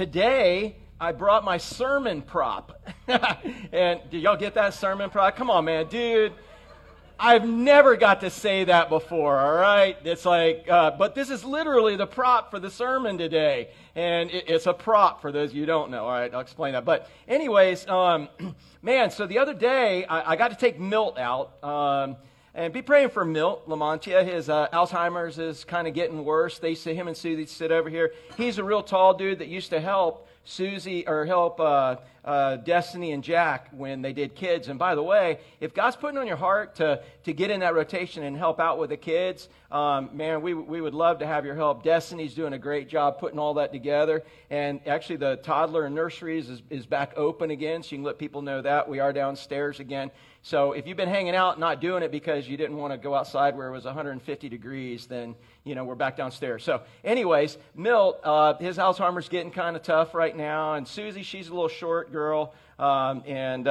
Today, I brought my sermon prop. And did y'all get that sermon prop? Come on, man, dude. I've never got to say that before, all right? It's like, but this is literally the prop for the sermon today. And it's a prop for those of you who don't know. All right, I'll explain that. But anyways, man, so the other day, I got to take Milt out. And be praying for Milt Lamontia. His Alzheimer's is kind of getting worse. They see him and Susie sit over here. He's a real tall dude that used to help Susie or help Destiny and Jack when they did kids. And by the way, if God's putting on your heart to get in that rotation and help out with the kids, man, we would love to have your help. Destiny's doing a great job putting all that together. And actually the toddler and nurseries is back open again, so you can let people know that. We are downstairs again. So if you've been hanging out and not doing it because you didn't want to go outside where it was 150 degrees, then, you know, we're back downstairs. So anyways, Milt, his Alzheimer's getting kind of tough right now. And Susie, she's a little short girl. And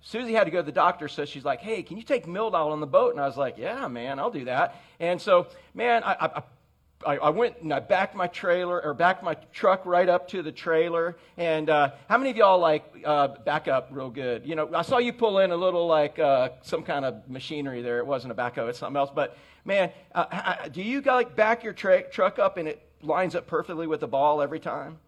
Susie had to go to the doctor, so she's like, hey, can you take Milt out on the boat? And I was like, yeah, man, I'll do that. And so, man, I went and I backed my truck right up to the trailer. And how many of y'all back up real good? You know, I saw you pull in a little some kind of machinery there. It wasn't a backhoe, it's something else. But man, do you back your truck up and it lines up perfectly with the ball every time?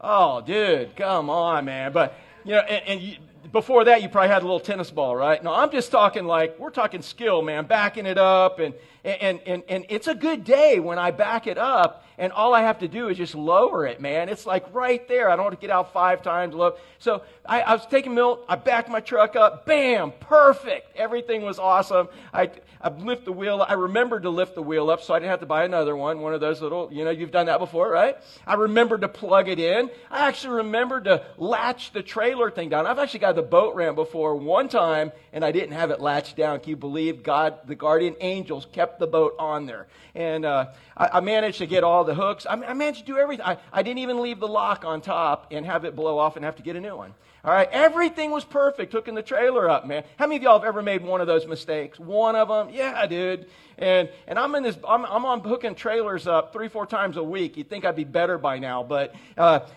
Oh, dude, come on, man. But you know, and you, before that, you probably had a little tennis ball, right? No, I'm just talking we're talking skill, man, backing it up. And it's a good day when I back it up, and all I have to do is just lower it, man. It's right there. I don't have to get out 5 times low. So I was taking Milt. I backed my truck up. Bam, perfect. Everything was awesome. I lift the wheel. I remembered to lift the wheel up so I didn't have to buy another one. One of those little, you've done that before, right? I remembered to plug it in. I actually remembered to latch the trailer thing down. I've actually got the boat ramp before one time, and I didn't have it latched down. Can you believe God, the guardian angels kept the boat on there? And I managed to get all the hooks. I managed to do everything. I didn't even leave the lock on top and have it blow off and have to get a new one. All right, everything was perfect, hooking the trailer up, man. How many of y'all have ever made one of those mistakes? One of them? Yeah, dude. And I'm hooking trailers up 3-4 times a week. You'd think I'd be better by now. But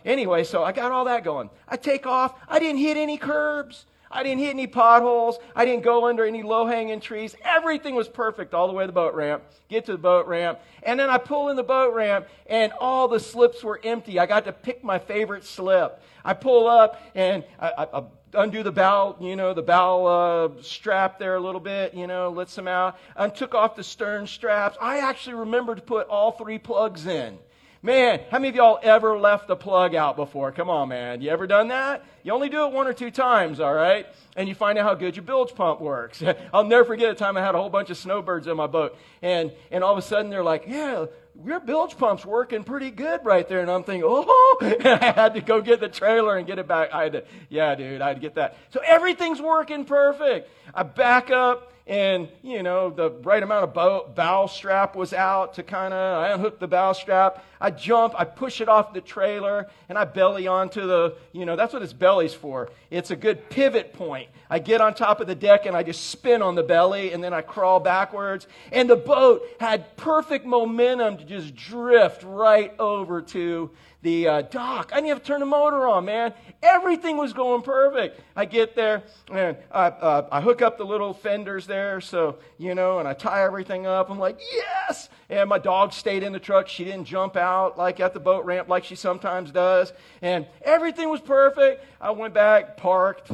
anyway, so I got all that going. I take off. I didn't hit any curbs. I didn't hit any potholes. I didn't go under any low-hanging trees. Everything was perfect all the way to the boat ramp. Get to the boat ramp. And then I pull in the boat ramp, and all the slips were empty. I got to pick my favorite slip. I pull up, and I undo the bow, the bow strap there a little bit, lets them out. I took off the stern straps. I actually remembered to put all 3 plugs in. Man, how many of y'all ever left the plug out before? Come on, man. You ever done that? You only do it 1 or 2 times, all right? And you find out how good your bilge pump works. I'll never forget a time I had a whole bunch of snowbirds in my boat. And all of a sudden they're like, yeah, your bilge pump's working pretty good right there. And I'm thinking, oh, and I had to go get the trailer and get it back. I had to get that. So everything's working perfect. I back up. And, the right amount of bow strap was out I unhooked the bow strap. I jump, I push it off the trailer, and I belly onto that's what its belly's for. It's a good pivot point. I get on top of the deck, and I just spin on the belly, and then I crawl backwards. And the boat had perfect momentum to just drift right over to the dock. I didn't have to turn the motor on, man. Everything was going perfect. I get there, and I hook up the little fenders there, and I tie everything up. I'm like, yes! And my dog stayed in the truck. She didn't jump out at the boat ramp like she sometimes does. And everything was perfect. I went back, parked,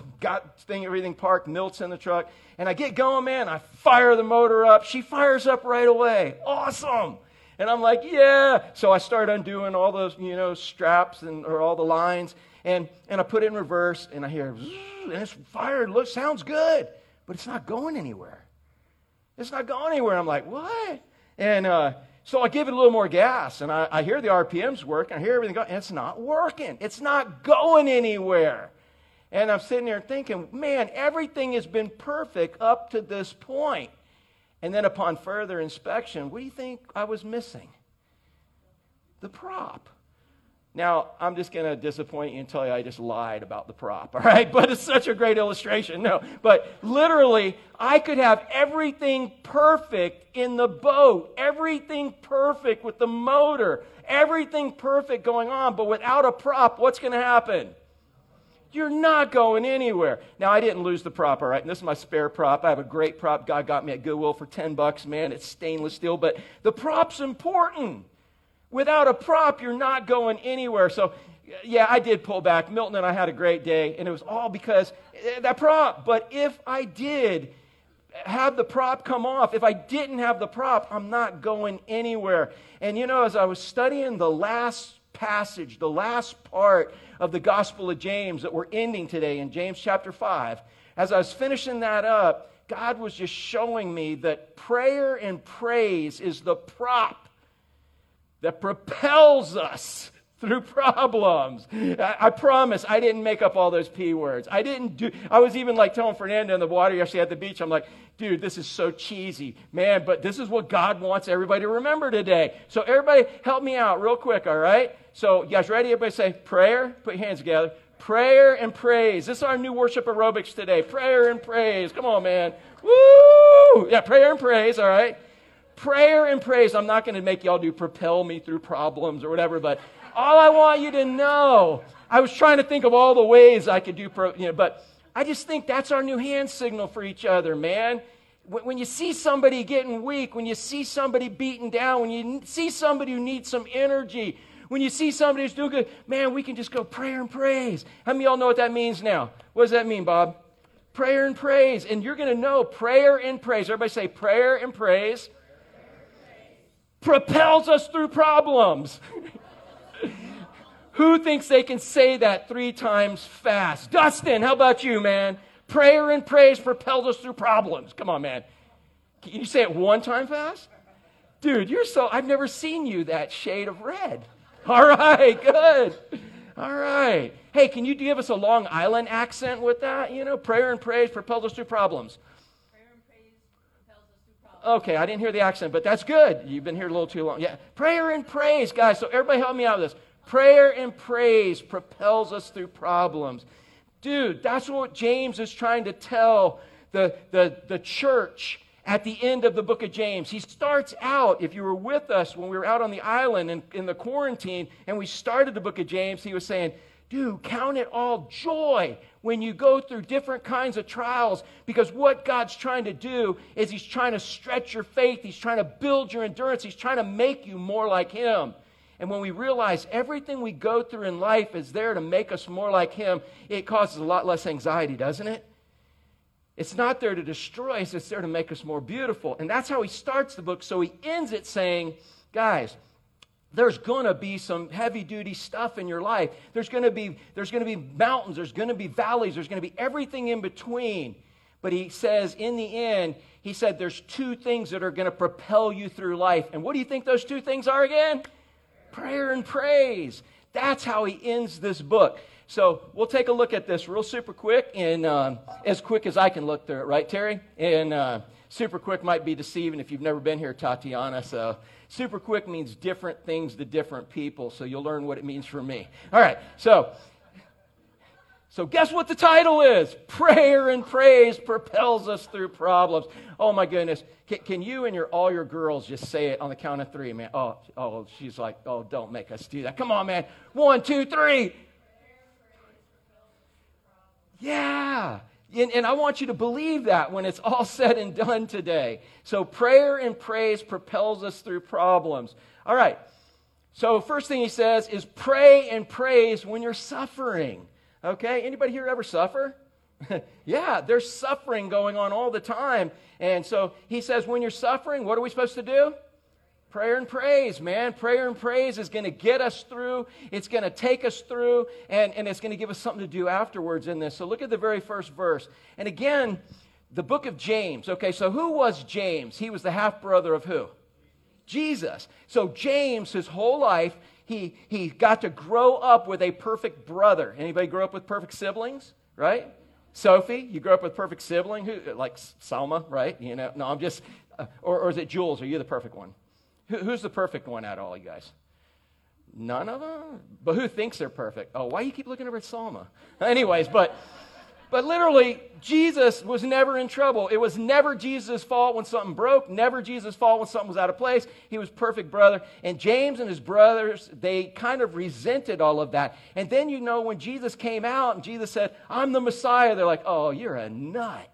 everything parked, Milt's in the truck. And I get going, man. I fire the motor up. She fires up right away. Awesome! And I'm like, yeah. So I start undoing all those, straps or all the lines. And I put it in reverse. And I hear, and it's fired. Look, sounds good. But it's not going anywhere. It's not going anywhere. I'm like, what? And so I give it a little more gas. And I hear the RPMs work. And I hear everything go. And it's not working. It's not going anywhere. And I'm sitting there thinking, man, everything has been perfect up to this point. And then upon further inspection, what do you think I was missing? The prop. Now, I'm just going to disappoint you and tell you I just lied about the prop, all right? But it's such a great illustration. No, but literally, I could have everything perfect in the boat, everything perfect with the motor, everything perfect going on, but without a prop, what's going to happen? You're not going anywhere. Now, I didn't lose the prop, all right? And this is my spare prop. I have a great prop God got me at Goodwill for $10, man. It's stainless steel, but the prop's important. Without a prop, you're not going anywhere. So, yeah, I did pull back. Milton and I had a great day, and it was all because that prop. But if I did have the prop come off, if I didn't have the prop, I'm not going anywhere. And, you know, as I was studying the last passage, the last part of the Gospel of James that we're ending today in James chapter 5, as I was finishing that up, God was just showing me that prayer and praise is the prop that propels us through problems. I promise I didn't make up all those P words. I was even like telling Fernando in the water yesterday at the beach, I'm like, dude, this is so cheesy. Man, but this is what God wants everybody to remember today. So everybody help me out real quick, all right? So you guys ready? Everybody say prayer. Put your hands together. Prayer and praise. This is our new worship aerobics today. Prayer and praise. Come on, man. Woo! Yeah, prayer and praise, all right? Prayer and praise. I'm not going to make y'all do propel me through problems or whatever, but all I want you to know, I was trying to think of all the ways I could do, but I just think that's our new hand signal for each other, man. When you see somebody getting weak, when you see somebody beaten down, when you see somebody who needs some energy, when you see somebody who's doing good, man, we can just go prayer and praise. How many of y'all know what that means now? What does that mean, Bob? Prayer and praise. And you're going to know prayer and praise. Everybody say prayer and praise. Propels us through problems. Who thinks they can say that 3 times fast? Dustin, how about you, man? Prayer and praise propels us through problems. Come on, man. Can you say it 1 time fast? Dude, I've never seen you that shade of red. All right, good. All right. Hey, can you give us a Long Island accent with that? You know, prayer and praise propels us through problems. Prayer and praise propels us through problems. Okay, I didn't hear the accent, but that's good. You've been here a little too long. Yeah, prayer and praise, guys. So everybody help me out with this. Prayer and praise propels us through problems. Dude, that's what James is trying to tell the church at the end of the book of James. He starts out, if you were with us when we were out on the island in the quarantine and we started the book of James, he was saying, dude, count it all joy when you go through different kinds of trials, because what God's trying to do is he's trying to stretch your faith. He's trying to build your endurance. He's trying to make you more like him. And when we realize everything we go through in life is there to make us more like him, it causes a lot less anxiety, doesn't it? It's not there to destroy us. It's there to make us more beautiful. And that's how he starts the book. So he ends it saying, guys, there's going to be some heavy-duty stuff in your life. There's going to be mountains. There's going to be valleys. There's going to be everything in between. But he says, in the end, he said there's 2 things that are going to propel you through life. And what do you think those 2 things are again? Prayer and praise. That's how he ends this book. So we'll take a look at this real super quick, and as quick as I can look through it, right, Terry? And super quick might be deceiving if you've never been here, Tatiana. So super quick means different things to different people, so you'll learn what it means for me. All right, so guess what the title is? Prayer and Praise Propels Us Through Problems. Oh, my goodness. Can you and all your girls just say it on the count of 3, man? Oh, she's like, oh, don't make us do that. Come on, man. 1, 2, 3. Yeah. And I want you to believe that when it's all said and done today. So prayer and praise propels us through problems. All right. So first thing he says is pray and praise when you're suffering. Okay, anybody here ever suffer? Yeah, there's suffering going on all the time. And so he says, when you're suffering, what are we supposed to do? Prayer and praise, man. Prayer and praise is going to get us through. It's going to take us through, and it's going to give us something to do afterwards in this. So look at the very first verse. And again, the book of James. Okay, so who was James? He was the half-brother of who? Jesus. So James, his whole life, he got to grow up with a perfect brother. Anybody grow up with perfect siblings, right? Sophie, you grew up with perfect sibling, who like Salma, right? You know, no, I'm just, or is it Jules? Are you the perfect one? Who's the perfect one out of all you guys? None of them? But who thinks they're perfect? Oh, why do you keep looking over at Salma? Anyways, but But literally, Jesus was never in trouble. It was never Jesus' fault when something broke, never Jesus' fault when something was out of place. He was perfect brother. And James and his brothers, they kind of resented all of that. And then, you know, when Jesus came out and Jesus said, I'm the Messiah, they're like, oh, you're a nut.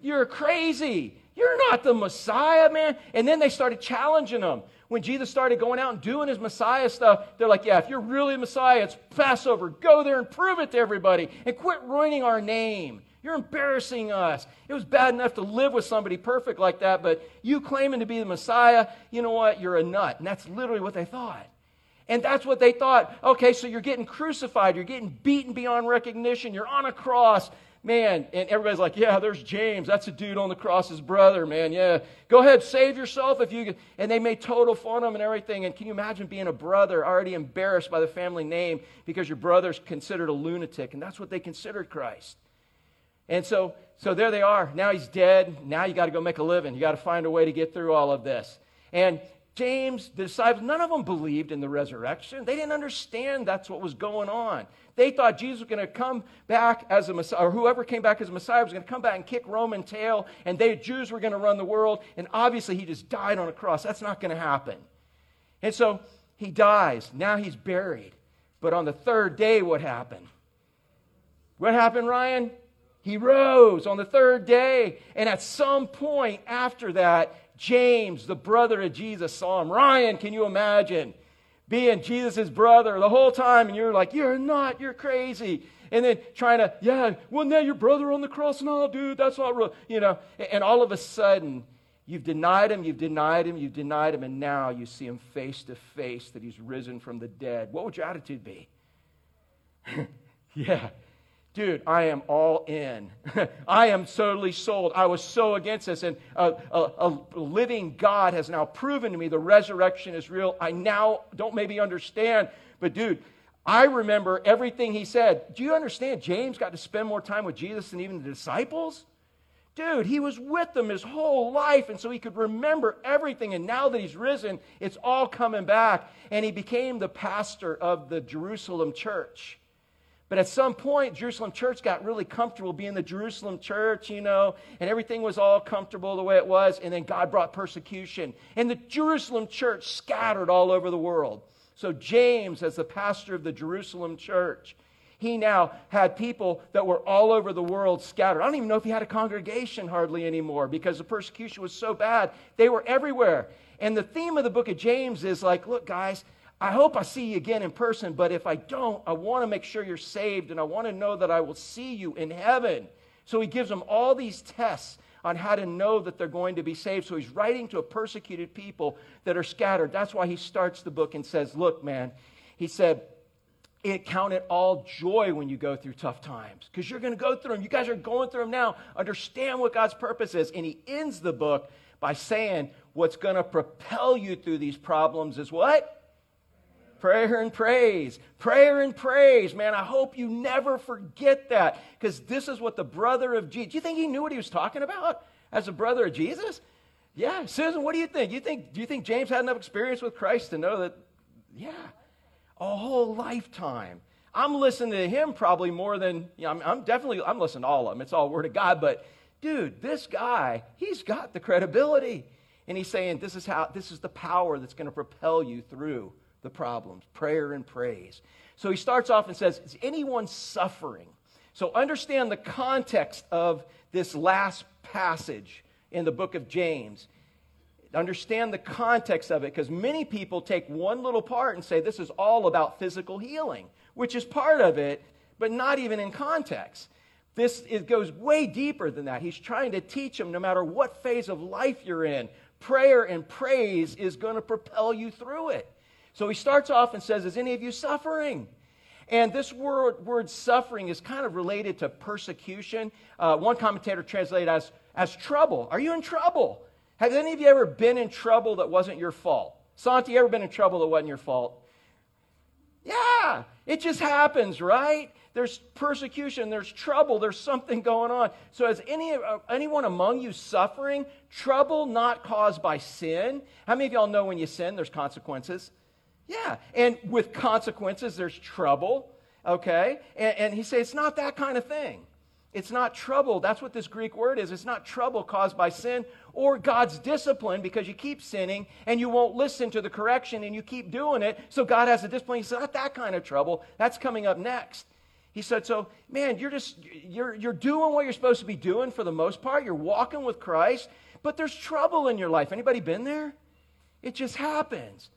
You're crazy. You're not the Messiah, man. And then they started challenging him. When Jesus started going out and doing his Messiah stuff, they're like, yeah, if you're really the Messiah, it's Passover. Go there and prove it to everybody and quit ruining our name. You're embarrassing us. It was bad enough to live with somebody perfect like that, but you claiming to be the Messiah, you know what? You're a nut. And that's literally what they thought. And that's what they thought. Okay, so you're getting crucified. You're getting beaten beyond recognition. You're on a cross. Man, and everybody's like, yeah, there's James. That's a dude on the cross, his brother, man. Yeah, go ahead, save yourself if you can. And they made total fun of him and everything. And can you imagine being a brother already embarrassed by the family name because your brother's considered a lunatic? And that's what they considered Christ. And so there they are. Now he's dead. Now you got to go make a living. You got to find a way to get through all of this. And James, the disciples, none of them believed in the resurrection. They didn't understand that's what was going on. They thought Jesus was going to come back as a Messiah, or whoever came back as a Messiah was going to come back and kick Roman tail, and the Jews were going to run the world, and obviously he just died on a cross. That's not going to happen. And so he dies. Now he's buried. But on the third day, what happened? What happened, Ryan? He rose on the third day, and at some point after that, James, the brother of Jesus, saw him. Ryan, can you imagine being Jesus' brother the whole time? And you're like, you're not, you're crazy. And then trying to, yeah, well, now your brother on the cross. No, dude, that's not real. You know, and all of a sudden, you've denied him, you've denied him, you've denied him. And now you see him face to face that he's risen from the dead. What would your attitude be? Yeah. Dude, I am all in. I am totally sold. I was so against this. And a living God has now proven to me the resurrection is real. I now don't maybe understand. But dude, I remember everything he said. Do you understand James got to spend more time with Jesus than even the disciples? Dude, he was with them his whole life. And so he could remember everything. And now that he's risen, it's all coming back. And he became the pastor of the Jerusalem church. But at some point, Jerusalem church got really comfortable being the Jerusalem church, you know, and everything was all comfortable the way it was. And then God brought persecution. And the Jerusalem church scattered all over the world. So James, as the pastor of the Jerusalem church, he now had people that were all over the world scattered. I don't even know if he had a congregation hardly anymore because the persecution was so bad. They were everywhere. And the theme of the book of James is like, look, guys, I hope I see you again in person, but if I don't, I want to make sure you're saved, and I want to know that I will see you in heaven. So he gives them all these tests on how to know that they're going to be saved. So he's writing to a persecuted people that are scattered. That's why he starts the book and says, look, man, he said, count it all joy when you go through tough times, because you're going to go through them. You guys are going through them now. Understand what God's purpose is. And he ends the book by saying what's going to propel you through these problems is what? Prayer and praise. Prayer and praise. Man, I hope you never forget that, because this is what the brother of Jesus. Do you think he knew what he was talking about as a brother of Jesus? Yeah. Susan, what do you think? Do you think James had enough experience with Christ to know that, yeah, a whole lifetime? I'm listening to him probably more than, you know, I'm listening to all of them. It's all Word of God. But, dude, this guy, he's got the credibility. And he's saying this is the power that's going to propel you through the problems, prayer and praise. So he starts off and says, is anyone suffering? So understand the context of this last passage in the book of James. Understand the context of it, because many people take one little part and say this is all about physical healing, which is part of it, but not even in context. It goes way deeper than that. He's trying to teach them, no matter what phase of life you're in, prayer and praise is going to propel you through it. So he starts off and says, is any of you suffering? And this word suffering is kind of related to persecution. One commentator translated as trouble. Are you in trouble? Have any of you ever been in trouble that wasn't your fault? Santi, you ever been in trouble that wasn't your fault? Yeah, it just happens, right? There's persecution, there's trouble, there's something going on. So is anyone among you suffering? Trouble not caused by sin. How many of y'all know when you sin, there's consequences? Yeah, and with consequences, there's trouble, okay? And he says, it's not that kind of thing. It's not trouble. That's what this Greek word is. It's not trouble caused by sin or God's discipline because you keep sinning and you won't listen to the correction and you keep doing it. So God has a discipline. He said, not that kind of trouble. That's coming up next. He said, so, man, you're doing what you're supposed to be doing for the most part. You're walking with Christ, but there's trouble in your life. Anybody been there? It just happens.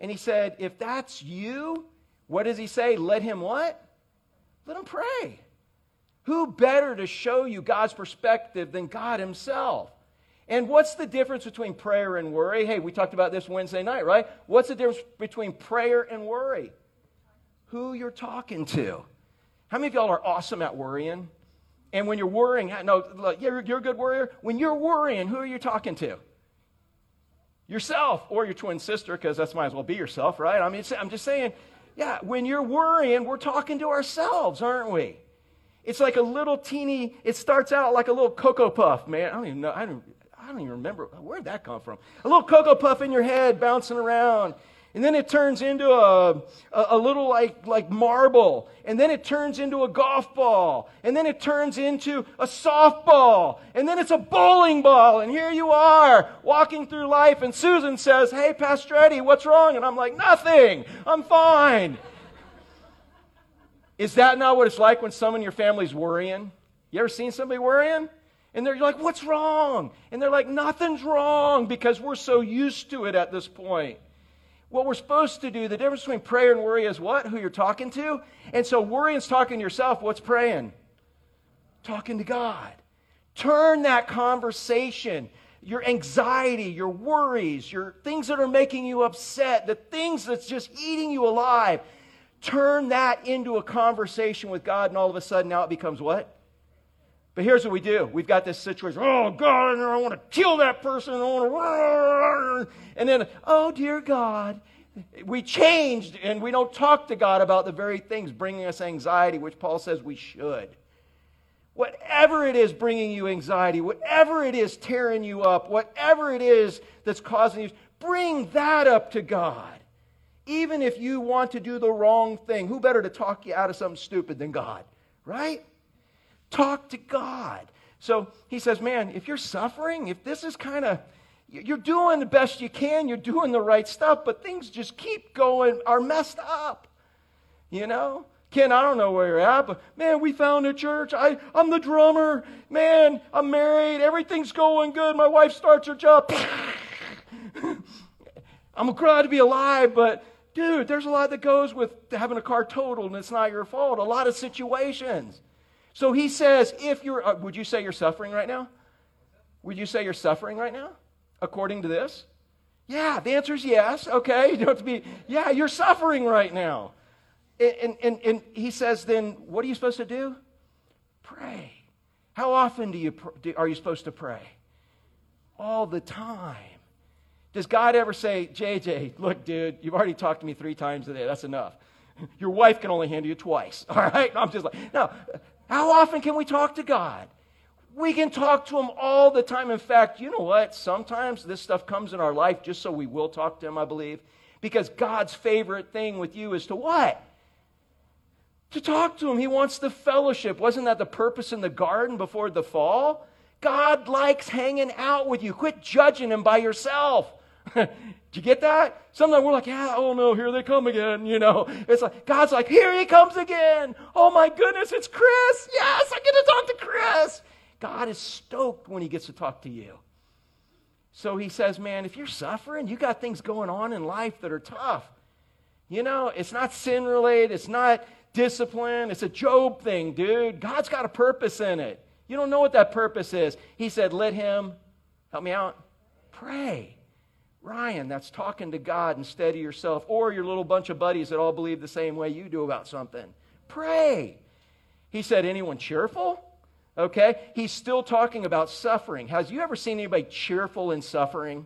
And he said, if that's you, what does he say? Let him what? Let him pray. Who better to show you God's perspective than God himself? And what's the difference between prayer and worry? Hey, we talked about this Wednesday night, right? What's the difference between prayer and worry? Who you're talking to. How many of y'all are awesome at worrying? And when you're worrying, no, look, you're a good worrier. When you're worrying, who are you talking to? Yourself or your twin sister, because that's might as well be yourself, right? I mean, I'm just saying, yeah, when you're worrying, we're talking to ourselves, aren't we? It's like a little teeny, it starts out like a little Cocoa Puff, man. I don't even know, I don't even remember, where'd that come from? A little Cocoa Puff in your head bouncing around. And then it turns into a little like marble. And then it turns into a golf ball. And then it turns into a softball. And then it's a bowling ball. And here you are walking through life. And Susan says, hey, Pastretti, what's wrong? And I'm like, nothing. I'm fine. Is that not what it's like when someone in your family's worrying? You ever seen somebody worrying? And they're like, what's wrong? And they're like, nothing's wrong because we're so used to it at this point. What we're supposed to do, the difference between prayer and worry is what? Who you're talking to. And so worrying's talking to yourself. What's praying? Talking to God. Turn that conversation, your anxiety, your worries, your things that are making you upset, the things that's just eating you alive. Turn that into a conversation with God, and all of a sudden now it becomes what? But here's what we do. We've got this situation. Oh, God, I want to kill that person. And then, oh, dear God. We changed, and we don't talk to God about the very things bringing us anxiety, which Paul says we should. Whatever it is bringing you anxiety, whatever it is tearing you up, whatever it is that's causing you, bring that up to God. Even if you want to do the wrong thing, who better to talk you out of something stupid than God, right? Talk to God. So he says, man, if you're suffering, if this is kind of, you're doing the best you can, you're doing the right stuff, but things just keep going, are messed up, you know? Ken, I don't know where you're at, but man, we found a church. I'm the drummer. Man, I'm married. Everything's going good. My wife starts her job. I'm glad to be alive, but dude, there's a lot that goes with having a car totaled and it's not your fault. A lot of situations. So he says, if you're, would you say you're suffering right now? Would you say you're suffering right now? According to this? Yeah, the answer is yes. Okay, you don't have to be, yeah, you're suffering right now. And he says, then what are you supposed to do? Pray. How often are you supposed to pray? All the time. Does God ever say, JJ, look, dude, you've already talked to me 3 times today. That's enough. Your wife can only handle you twice. All right? I'm just like, no. How often can we talk to God? We can talk to him all the time. In fact, you know what? Sometimes this stuff comes in our life just so we will talk to him, I believe, because God's favorite thing with you is to what? To talk to him. He wants the fellowship. Wasn't that the purpose in the garden before the fall? God likes hanging out with you. Quit judging him by yourself. Do you get that? Sometimes we're like, yeah, oh no, here they come again, you know. It's like, God's like, here he comes again. Oh my goodness, it's Chris. Yes, I get to talk to Chris. God is stoked when he gets to talk to you. So he says, man, if you're suffering, you got things going on in life that are tough. You know, it's not sin-related. It's not discipline. It's a Job thing, dude. God's got a purpose in it. You don't know what that purpose is. He said, let him, help me out, pray. Ryan, that's talking to God instead of yourself or your little bunch of buddies that all believe the same way you do about something. Pray. He said, anyone cheerful? Okay. He's still talking about suffering. Has you ever seen anybody cheerful in suffering?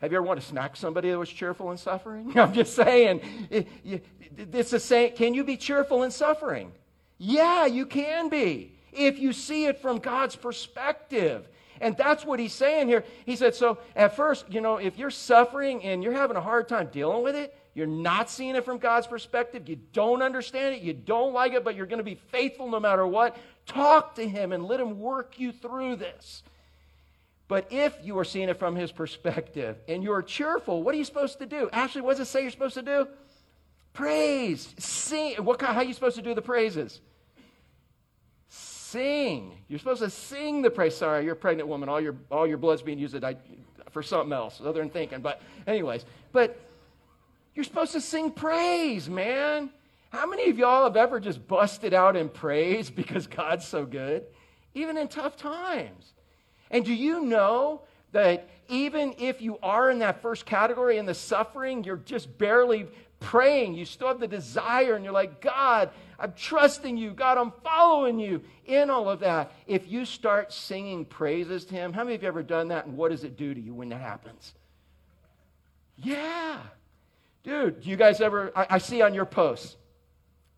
Have you ever wanted to smack somebody that was cheerful in suffering? I'm just saying. It's the same. Can you be cheerful in suffering? Yeah, you can be. If you see it from God's perspective. And that's what he's saying here. He said, so at first, you know, if you're suffering and you're having a hard time dealing with it, You're not seeing it from God's perspective. You don't understand it. You don't like it, but you're going to be faithful no matter what. Talk to him and let him work you through this. But if you are seeing it from his perspective and you're cheerful, what are you supposed to do? Actually, what does it say you're supposed to do? Praise. Sing. How are you supposed to do the praises? Sing. You're supposed to sing the praise. Sorry, you're a pregnant woman. All your blood's being used for something else other than thinking. But anyways, you're supposed to sing praise, man. How many of y'all have ever just busted out in praise because God's so good, even in tough times? And do you know that even if you are in that first category in the suffering, you're just barely praying. You still have the desire, and you're like, God, I'm trusting you. God, I'm following you in all of that. If you start singing praises to him, how many of you have ever done that, and what does it do to you when that happens? Yeah. Dude, do you guys ever, I see on your posts,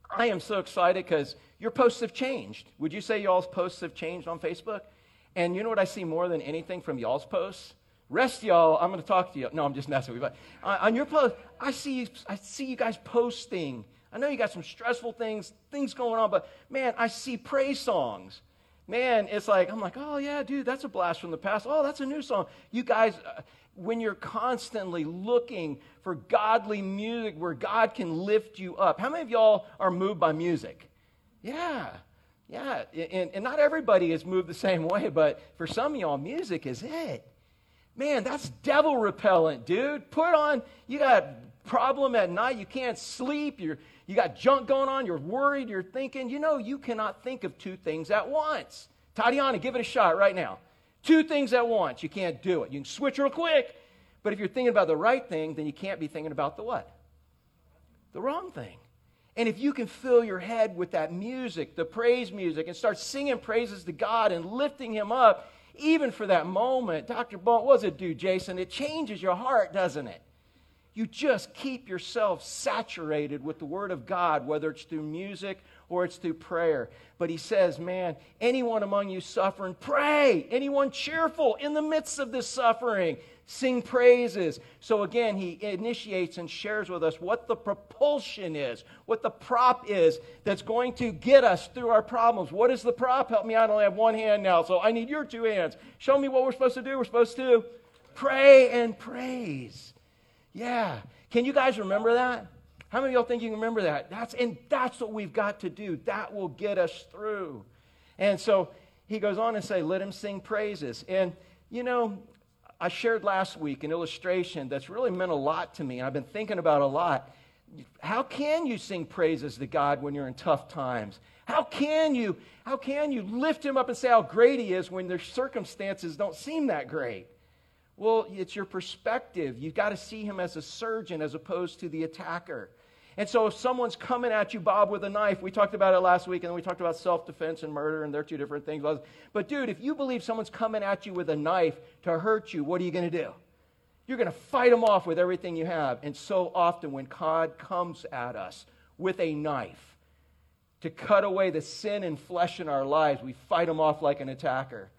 I am so excited because your posts have changed. Would you say y'all's posts have changed on Facebook? And you know what I see more than anything from y'all's posts? Rest y'all, I'm going to talk to you. No, I'm just messing with you. But on your post, I see you guys posting. I know you got some stressful things going on, but man, I see praise songs. Man, it's like, I'm like, oh yeah, dude, that's a blast from the past. Oh, that's a new song. You guys... when you're constantly looking for godly music where God can lift you up. How many of y'all are moved by music? Yeah. And not everybody is moved the same way, but for some of y'all, music is it. Man, that's devil repellent, dude. Put on, you got a problem at night, you can't sleep, you got junk going on, you're worried, you're thinking. You know, you cannot think of two things at once. Tatiana, give it a shot right now. Two things at once. You can't do it. You can switch real quick. But if you're thinking about the right thing, then you can't be thinking about the what? The wrong thing. And if you can fill your head with that music, the praise music, and start singing praises to God and lifting him up, even for that moment, Dr. Bond, what does it do, Jason? It changes your heart, doesn't it? You just keep yourself saturated with the Word of God, whether it's through music or it's through prayer. But he says, man, anyone among you suffering, pray. Anyone cheerful in the midst of this suffering, sing praises. So again, he initiates and shares with us what the propulsion is, what the prop is that's going to get us through our problems. What is the prop? Help me, I only have one hand now, so I need your two hands. Show me what we're supposed to do. We're supposed to pray and praise. Yeah. Can you guys remember that? How many of y'all think you can remember that? That's what we've got to do. That will get us through. And so he goes on and say, let him sing praises. And, you know, I shared last week an illustration that's really meant a lot to me. And I've been thinking about a lot. How can you sing praises to God when you're in tough times? How can you lift him up and say how great he is when their circumstances don't seem that great? Well, it's your perspective. You've got to see him as a surgeon as opposed to the attacker. And so if someone's coming at you, Bob, with a knife, we talked about it last week, and then we talked about self-defense and murder, and they're two different things. But dude, if you believe someone's coming at you with a knife to hurt you, what are you going to do? You're going to fight them off with everything you have. And so often when God comes at us with a knife to cut away the sin and flesh in our lives, we fight them off like an attacker.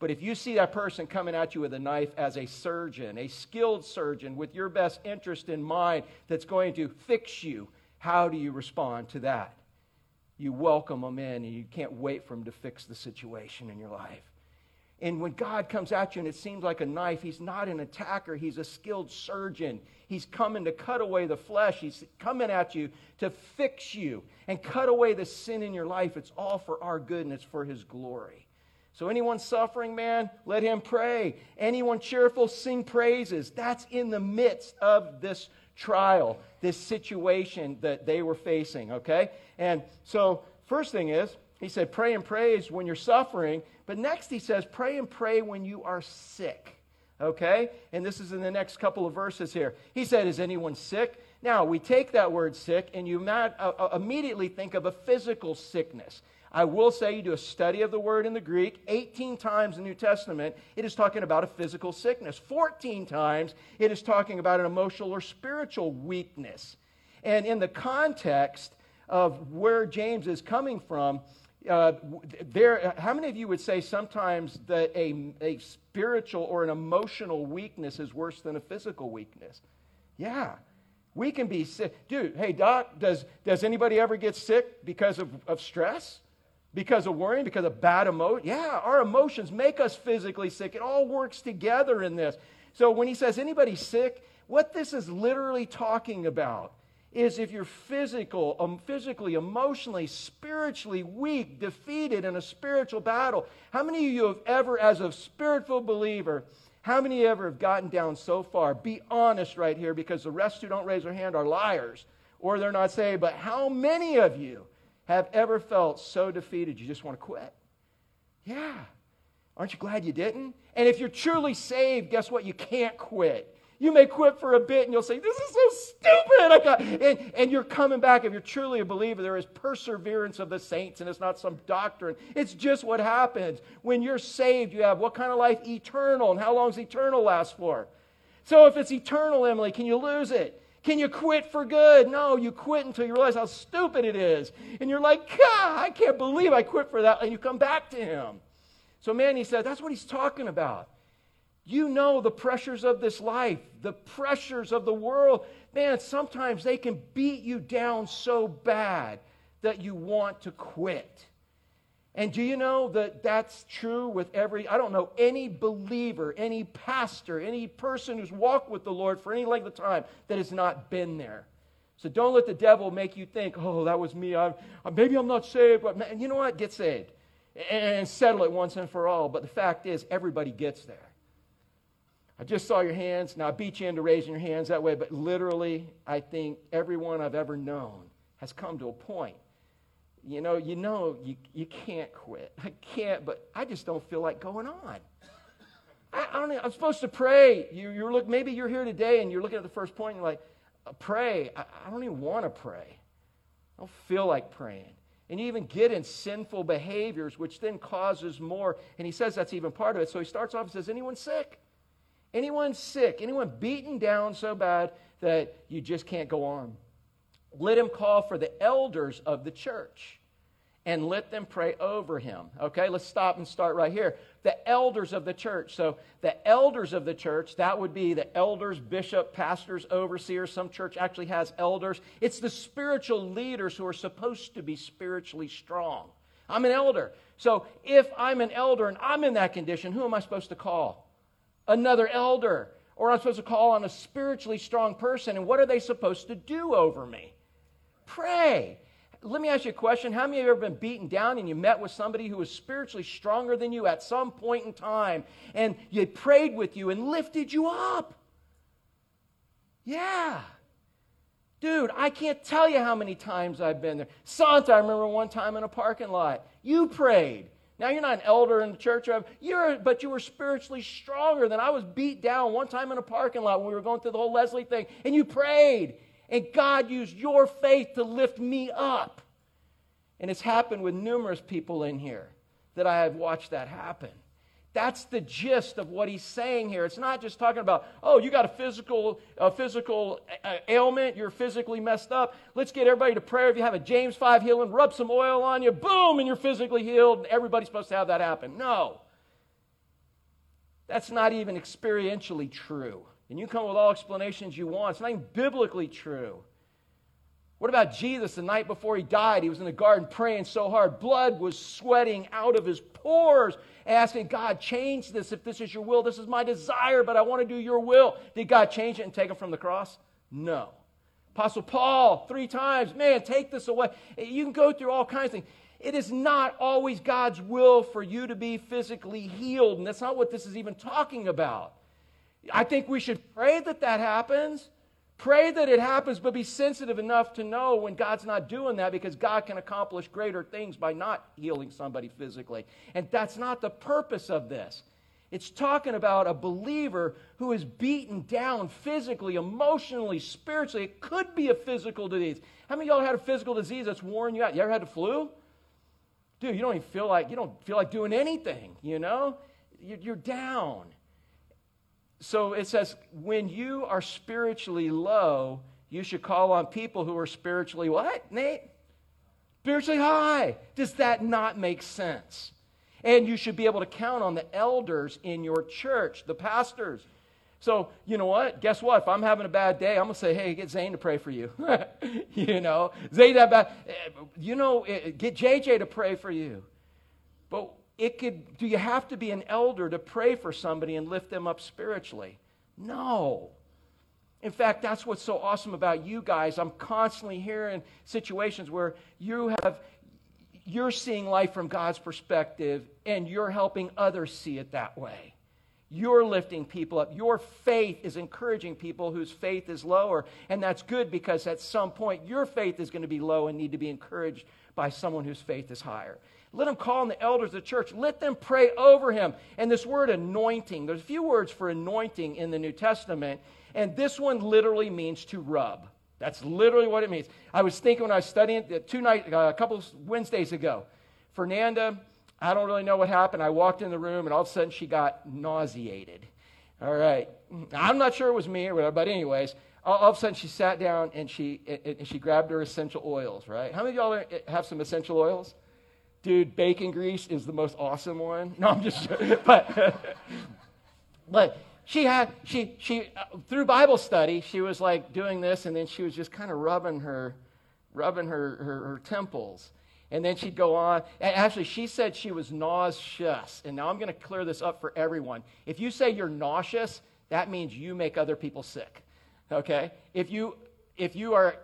But if you see that person coming at you with a knife as a surgeon, a skilled surgeon with your best interest in mind that's going to fix you, how do you respond to that? You welcome them in, and you can't wait for them to fix the situation in your life. And when God comes at you and it seems like a knife, he's not an attacker, he's a skilled surgeon. He's coming to cut away the flesh. He's coming at you to fix you and cut away the sin in your life. It's all for our good, and it's for his glory. So anyone suffering, man, let him pray. Anyone cheerful, sing praises. That's in the midst of this trial, this situation that they were facing, okay? And so first thing is, he said, pray and praise when you're suffering. But next he says, pray and pray when you are sick, okay? And this is in the next couple of verses here. He said, is anyone sick? Now, we take that word sick, and you might immediately think of a physical sickness. I will say you do a study of the word in the Greek, 18 times in the New Testament, it is talking about a physical sickness. 14 times, it is talking about an emotional or spiritual weakness. And in the context of where James is coming from, how many of you would say sometimes that a spiritual or an emotional weakness is worse than a physical weakness? Yeah. We can be sick. Dude, hey, Doc, does anybody ever get sick because of stress? Because of worrying? Because of bad emotion? Yeah, our emotions make us physically sick. It all works together in this. So when he says anybody sick, what this is literally talking about is if you're physically, emotionally, spiritually weak, defeated in a spiritual battle. How many of you have ever, as a spiritual believer, how many ever have gotten down so far? Be honest right here, because the rest who don't raise their hand are liars or they're not saved. But how many of you have ever felt so defeated you just want to quit? Yeah. Aren't you glad you didn't? And if you're truly saved, guess what? You can't quit. You may quit for a bit and you'll say, this is so stupid. And you're coming back. If you're truly a believer, there is perseverance of the saints, and it's not some doctrine. It's just what happens. When you're saved, you have what kind of life? Eternal. And how long does eternal last for? So if it's eternal, Emily, can you lose it? Can you quit for good? No, you quit until you realize how stupid it is. And you're like, God, I can't believe I quit for that. And you come back to him. So man, he said, that's what he's talking about. You know the pressures of this life, the pressures of the world. Man, sometimes they can beat you down so bad that you want to quit. And do you know that that's true with I don't know, any believer, any pastor, any person who's walked with the Lord for any length of time that has not been there. So don't let the devil make you think, oh, that was me. Maybe I'm not saved. But man, you know what? Get saved and settle it once and for all. But the fact is, everybody gets there. I just saw your hands. Now, I beat you into raising your hands that way, but literally, I think everyone I've ever known has come to a point. You can't quit. I can't, but I just don't feel like going on. I don't know. I'm supposed to pray. Maybe you're here today, and you're looking at the first point, and you're like, pray. I don't even want to pray. I don't feel like praying. And you even get in sinful behaviors, which then causes more. And he says that's even part of it. So he starts off and says, anyone sick? Anyone sick, anyone beaten down so bad that you just can't go on? Let him call for the elders of the church and let them pray over him. Okay, let's stop and start right here. The elders of the church. So the elders of the church, that would be the elders, bishop, pastors, overseers. Some church actually has elders. It's the spiritual leaders who are supposed to be spiritually strong. I'm an elder. So if I'm an elder and I'm in that condition, who am I supposed to call? Another elder, or I'm supposed to call on a spiritually strong person, and what are they supposed to do over me? Pray. Let me ask you a question. How many of you have ever been beaten down and you met with somebody who was spiritually stronger than you at some point in time, and they prayed with you and lifted you up? Yeah. Dude, I can't tell you how many times I've been there. Santi, I remember one time in a parking lot. You prayed. Now, you're not an elder in the church, but you were spiritually stronger than I was beat down one time in a parking lot when we were going through the whole Leslie thing, and you prayed, and God used your faith to lift me up. And it's happened with numerous people in here that I have watched that happen. That's the gist of what he's saying here. It's not just talking about, oh, you got a physical ailment, you're physically messed up. Let's get everybody to prayer. If you have a James 5 healing, rub some oil on you, boom, and you're physically healed. And everybody's supposed to have that happen. No. That's not even experientially true. And you come with all explanations you want. It's not even biblically true. What about Jesus the night before he died? He was in the garden praying so hard. Blood was sweating out of his pores, asking, God, change this. If this is your will, this is my desire, but I want to do your will. Did God change it and take him from the cross? No. Apostle Paul, 3 times, man, take this away. You can go through all kinds of things. It is not always God's will for you to be physically healed, and that's not what this is even talking about. I think we should pray that happens. Pray that it happens, but be sensitive enough to know when God's not doing that, because God can accomplish greater things by not healing somebody physically. And that's not the purpose of this. It's talking about a believer who is beaten down physically, emotionally, spiritually. It could be a physical disease. How many of y'all had a physical disease that's worn you out? You ever had the flu? Dude, you don't feel like doing anything, you know? You're down. So it says, when you are spiritually low, you should call on people who are spiritually what, Nate? Spiritually high. Does that not make sense? And you should be able to count on the elders in your church, the pastors. So, you know what? Guess what? If I'm having a bad day, I'm going to say, hey, get Zane to pray for you. You know, Zane's that bad. You know, get JJ to pray for you. But it could, do you have to be an elder to pray for somebody and lift them up spiritually? No. In fact, that's what's so awesome about you guys. I'm constantly hearing situations where you're seeing life from God's perspective and you're helping others see it that way. You're lifting people up. Your faith is encouraging people whose faith is lower. And that's good because at some point your faith is going to be low and need to be encouraged by someone whose faith is higher. Let them call on the elders of the church. Let them pray over him. And this word anointing, there's a few words for anointing in the New Testament. And this one literally means to rub. That's literally what it means. I was thinking when I was studying a couple Wednesdays ago, Fernanda, I don't really know what happened. I walked in the room, and all of a sudden, she got nauseated. All right. I'm not sure it was me or whatever, but anyways, all of a sudden, she sat down, and she grabbed her essential oils, right? How many of y'all have some essential oils? Dude, bacon grease is the most awesome one. No, I'm just joking. But she through Bible study, she was like doing this, and then she was just kind of rubbing her temples. And then she'd go on. Actually, she said she was nauseous. And now I'm going to clear this up for everyone. If you say you're nauseous, that means you make other people sick. Okay? If you are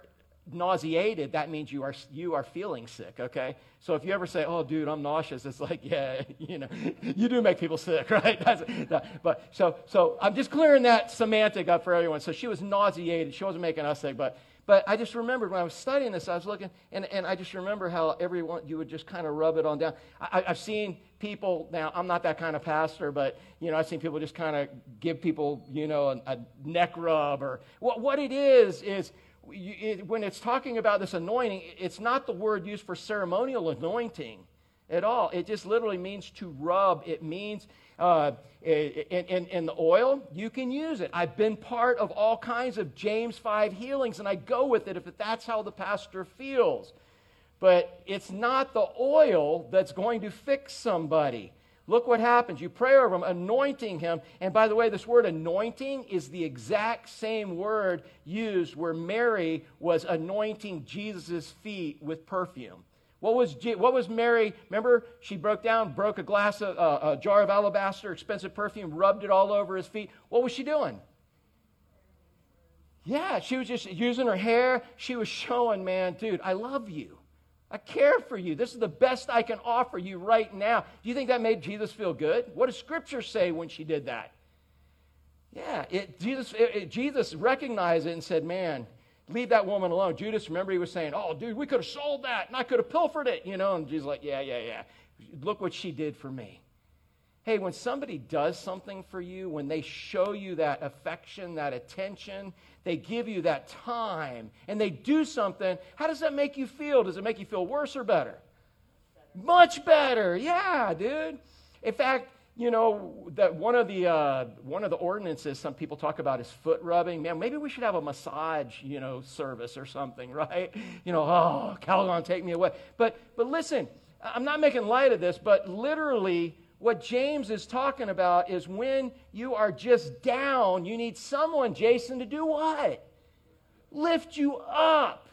nauseated, that means you are feeling sick. Okay? So if you ever say, "Oh, dude, I'm nauseous," it's like, yeah, you know, you do make people sick, right? So I'm just clearing that semantic up for everyone. So she was nauseated. She wasn't making us sick, But I just remembered when I was studying this, I was looking, and I just remember how everyone, you would just kind of rub it on down. I've seen people, now I'm not that kind of pastor, but, you know, I've seen people just kind of give people, you know, a neck rub. Or what it is, when it's talking about this anointing, it's not the word used for ceremonial anointing at all. It just literally means to rub. It means... in the oil, you can use it. I've been part of all kinds of James 5 healings, and I go with it if that's how the pastor feels. But it's not the oil that's going to fix somebody. Look what happens. You pray over him, anointing him. And by the way, this word anointing is the exact same word used where Mary was anointing Jesus' feet with perfume. What was Mary? Remember, she broke a glass of a jar of alabaster, expensive perfume, rubbed it all over his feet. What was she doing? Yeah, she was just using her hair. She was showing, man, dude, I love you. I care for you. This is the best I can offer you right now. Do you think that made Jesus feel good? What does Scripture say when she did that? Yeah, Jesus recognized it and said, man, leave that woman alone. Judas, remember, he was saying, oh, dude, we could have sold that, and I could have pilfered it, you know. And Jesus like, yeah. Look what she did for me. Hey, when somebody does something for you, when they show you that affection, that attention, they give you that time, and they do something, how does that make you feel? Does it make you feel worse or better? Much better. Yeah, dude. In fact, you know, that one of the ordinances some people talk about is foot rubbing. Man, maybe we should have a massage, you know, service or something, right? You know, oh, Calgon, take me away. But listen, I'm not making light of this, but literally what James is talking about is when you are just down, you need someone, Jason, to do what? Lift you up.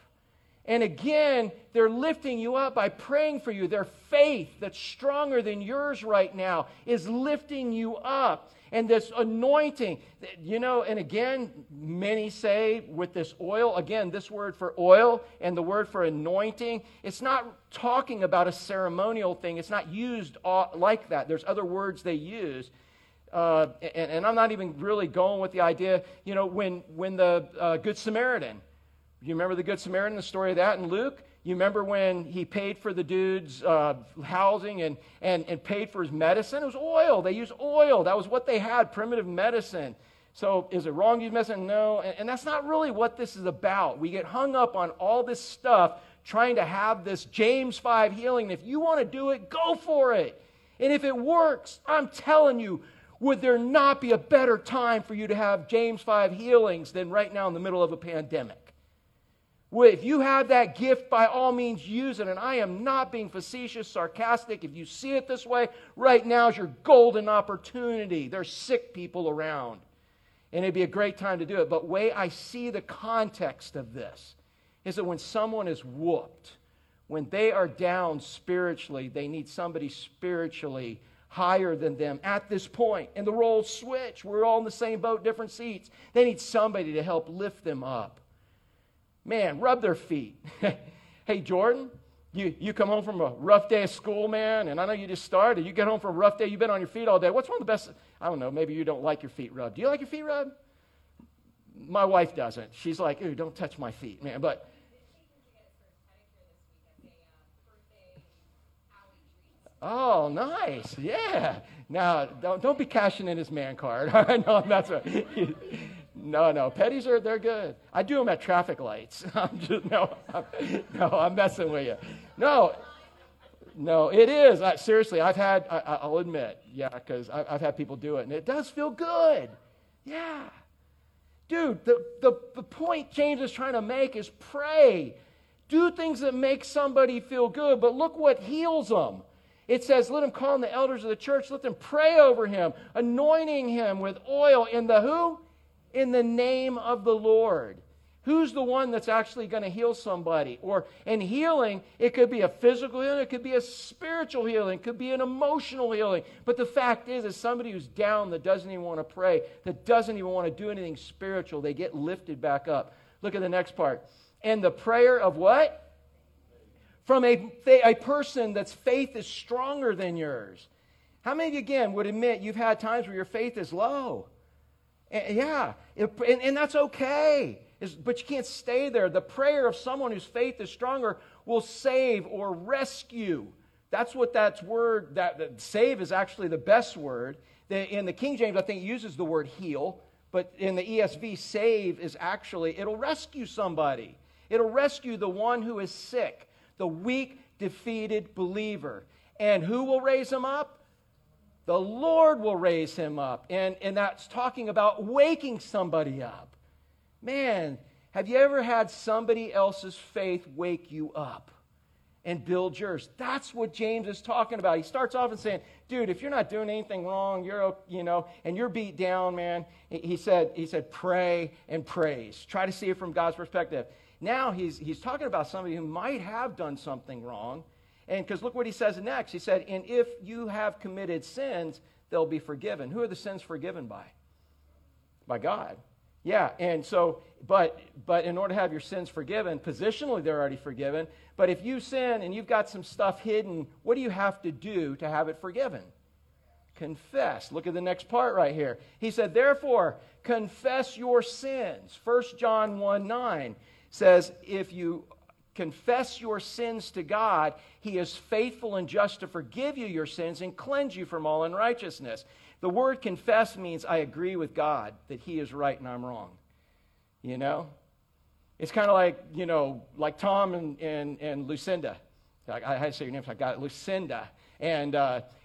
And again, they're lifting you up by praying for you. Their faith that's stronger than yours right now is lifting you up. And this anointing, you know, and again, many say with this oil, again, this word for oil and the word for anointing, it's not talking about a ceremonial thing. It's not used like that. There's other words they use. And I'm not even really going with the idea, you know, when the Good Samaritan, you remember the Good Samaritan, the story of that in Luke? You remember when he paid for the dude's housing and paid for his medicine? It was oil. They used oil. That was what they had, primitive medicine. So is it wrong to use medicine? No. And that's not really what this is about. We get hung up on all this stuff trying to have this James 5 healing. And if you want to do it, go for it. And if it works, I'm telling you, would there not be a better time for you to have James 5 healings than right now in the middle of a pandemic? If you have that gift, by all means, use it. And I am not being facetious, sarcastic. If you see it this way, right now is your golden opportunity. There's sick people around. and it'd be a great time to do it. But the way I see the context of this is that when someone is whooped, when they are down spiritually, they need somebody spiritually higher than them at this point. And the roles switch. We're all in the same boat, different seats. They need somebody to help lift them up. Man, rub their feet. Hey, Jordan, you come home from a rough day of school, man, and I know you just started. You get home from a rough day. You've been on your feet all day. What's one of the best? I don't know. Maybe you don't like your feet rubbed. Do you like your feet rubbed? My wife doesn't. She's like, ooh, don't touch my feet, man. But oh, nice. Yeah. Now, don't be cashing in his man card. All right? No, that's right. No. Petties they're good. I do them at traffic lights. I'm messing with you. No, it is. Seriously, I'll admit, yeah, because I've had people do it, and it does feel good. Yeah. Dude, the point James is trying to make is pray. Do things that make somebody feel good, but look what heals them. It says, let him call on the elders of the church. Let them pray over him, anointing him with oil in the who? In the name of the Lord. Who's the one that's actually going to heal somebody? Or in healing, it could be a physical healing. It could be a spiritual healing. It could be an emotional healing. But the fact is somebody who's down that doesn't even want to pray, that doesn't even want to do anything spiritual, they get lifted back up. Look at the next part. And the prayer of what? From a person that's faith is stronger than yours. How many of you, again, would admit you've had times where your faith is low? And that's okay. But you can't stay there. The prayer of someone whose faith is stronger will save or rescue. That's what that word, that save is actually the best word. In the King James, I think, uses the word heal. But in the ESV, save is actually, it'll rescue somebody. It'll rescue the one who is sick. The weak, defeated believer. And who will raise him up? The Lord will raise him up. And that's talking about waking somebody up. Man, have you ever had somebody else's faith wake you up and build yours? That's what James is talking about. He starts off and saying, dude, if you're not doing anything wrong, and you're beat down, man. He said, pray and praise. Try to see it from God's perspective. Now he's talking about somebody who might have done something wrong. And because look what he says next. He said, and if you have committed sins, they'll be forgiven. Who are the sins forgiven by? By God. Yeah, and so, but in order to have your sins forgiven, positionally they're already forgiven. But if you sin and you've got some stuff hidden, what do you have to do to have it forgiven? Confess. Look at the next part right here. He said, therefore, confess your sins. 1 John 1:9. Says, if you confess your sins to God, He is faithful and just to forgive you your sins and cleanse you from all unrighteousness. The word confess means I agree with God that He is right and I'm wrong. You know? It's kind of like, like Tom and Lucinda. I had to say your name, so I got it. Lucinda. And,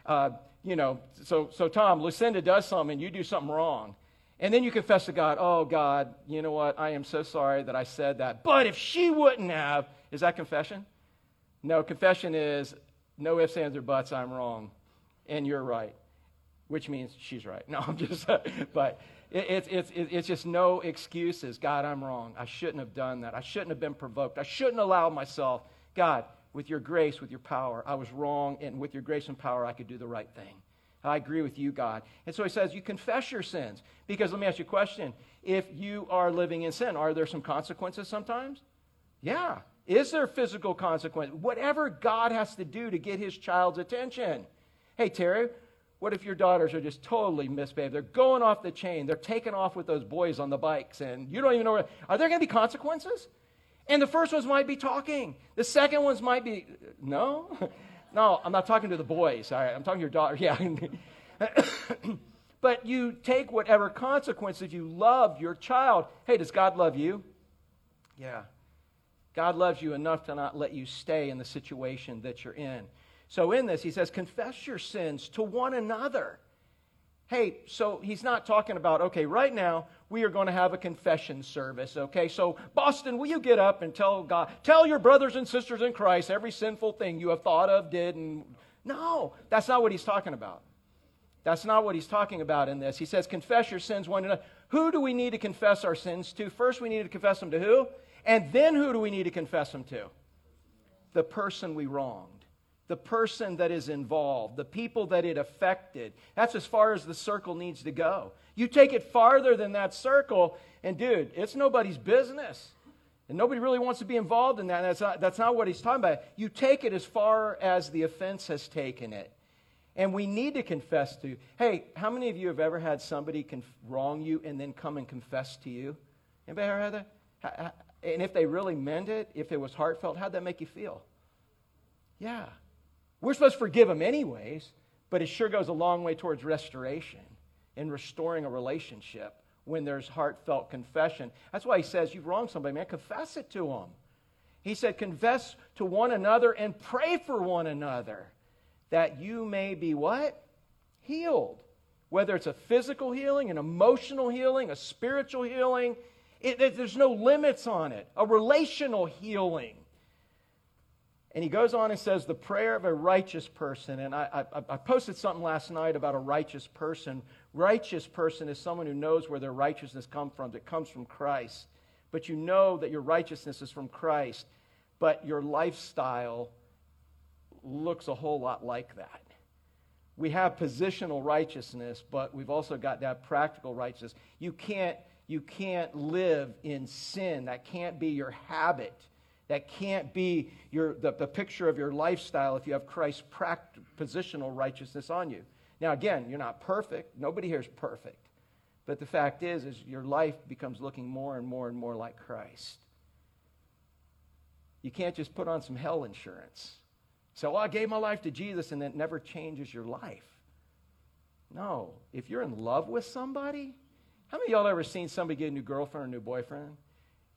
so Tom, Lucinda does something and you do something wrong. And then you confess to God, oh, God, you know what? I am so sorry that I said that. But if she wouldn't have, is that confession? No, confession is no ifs, ands, or buts. I'm wrong, and you're right, which means she's right. No, I'm just, but it's just no excuses. God, I'm wrong. I shouldn't have done that. I shouldn't have been provoked. I shouldn't allow myself. God, with your grace, with your power, I was wrong, and with your grace and power, I could do the right thing. I agree with you, God. And so he says, you confess your sins. Because let me ask you a question. If you are living in sin, are there some consequences sometimes? Yeah. Is there physical consequence? Whatever God has to do to get his child's attention. Hey, Terry, what if your daughters are just totally misbehaved? They're going off the chain. They're taking off with those boys on the bikes. And you don't even know. Are there going to be consequences? And the first ones might be talking. The second ones might be, no. No, I'm not talking to the boys. All right, I'm talking to your daughter. Yeah. But you take whatever consequences. You love your child. Hey, does God love you? Yeah. God loves you enough to not let you stay in the situation that you're in. So in this, he says, confess your sins to one another. Hey, so he's not talking about, okay, right now we are going to have a confession service, okay? So Boston, will you get up and tell God, tell your brothers and sisters in Christ every sinful thing you have thought of, did, and... No, that's not what he's talking about. That's not what he's talking about in this. He says, confess your sins one another. Who do we need to confess our sins to? First, we need to confess them to who? And then who do we need to confess them to? The person we wronged, the person that is involved, the people that it affected. That's as far as the circle needs to go. You take it farther than that circle, and dude, it's nobody's business. And nobody really wants to be involved in that. That's not what he's talking about. You take it as far as the offense has taken it. And we need to confess to you. Hey, how many of you have ever had somebody wrong you and then come and confess to you? Anybody ever had that? And if they really meant it, if it was heartfelt, how'd that make you feel? Yeah. We're supposed to forgive them anyways, but it sure goes a long way towards restoration and restoring a relationship when there's heartfelt confession. That's why he says, you've wronged somebody, man, confess it to them. He said, confess to one another and pray for one another, that you may be what? Healed. Whether it's a physical healing, an emotional healing, a spiritual healing, there's no limits on it. A relational healing. And he goes on and says, the prayer of a righteous person. And I posted something last night about a righteous person. Righteous person is someone who knows where their righteousness comes from. It comes from Christ. But you know that your righteousness is from Christ. But your lifestyle looks a whole lot like that. We have positional righteousness, but we've also got to have practical righteousness. You can't live in sin. That can't be your habit. That can't be the picture of your lifestyle if you have Christ's positional righteousness on you. Now, again, you're not perfect. Nobody here is perfect. But the fact is your life becomes looking more and more and more like Christ. You can't just put on some hell insurance. So, I gave my life to Jesus, and that never changes your life. No. If you're in love with somebody, how many of y'all ever seen somebody get a new girlfriend or a new boyfriend?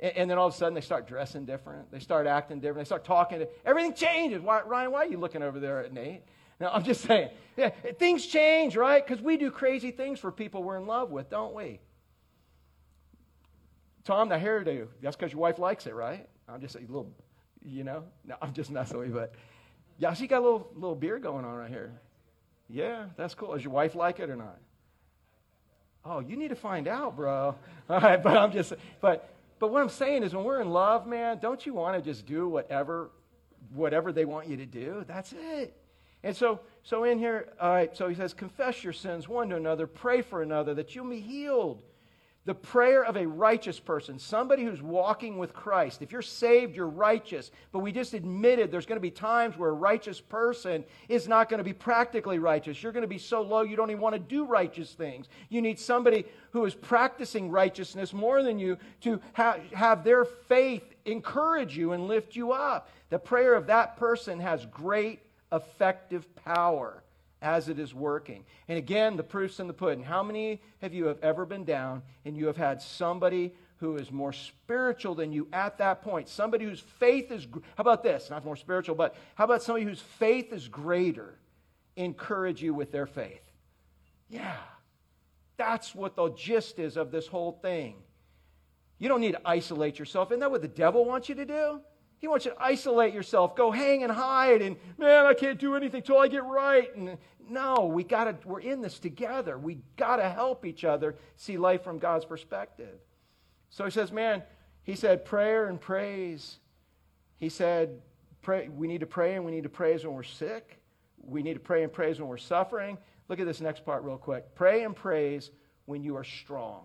And then all of a sudden, they start dressing different. They start acting different. They start talking. Everything changes. Why, Ryan, why are you looking over there at Nate? No, I'm just saying. Yeah, things change, right? Because we do crazy things for people we're in love with, don't we? Tom, the hairdo. That's because your wife likes it, right? I'm just a little, No, I'm just messing with you, but... Yeah, she got a little beard going on right here. Yeah, that's cool. Does your wife like it or not? Oh, you need to find out, bro. All right, but I'm just but what I'm saying is when we're in love, man, don't you want to just do whatever they want you to do? That's it. And so in here, all right, so he says, confess your sins one to another, pray for another that you'll be healed. The prayer of a righteous person, somebody who's walking with Christ. If you're saved, you're righteous. But we just admitted there's going to be times where a righteous person is not going to be practically righteous. You're going to be so low you don't even want to do righteous things. You need somebody who is practicing righteousness more than you to have their faith encourage you and lift you up. The prayer of that person has great effective power as it is working. And again, the proof's in the pudding. How many of you have ever been down and you have had somebody who is more spiritual than you at that point? Somebody whose faith is, how about this? Not more spiritual, but how about somebody whose faith is greater encourage you with their faith? Yeah. That's what the gist is of this whole thing. You don't need to isolate yourself. Isn't that what the devil wants you to do? He wants you to isolate yourself, go hang and hide, and man, I can't do anything till I get right. And no, we're in this together. We gotta help each other see life from God's perspective. So he says, man, he said prayer and praise. He said, pray. We need to pray and we need to praise when we're sick. We need to pray and praise when we're suffering. Look at this next part real quick. Pray and praise when you are strong.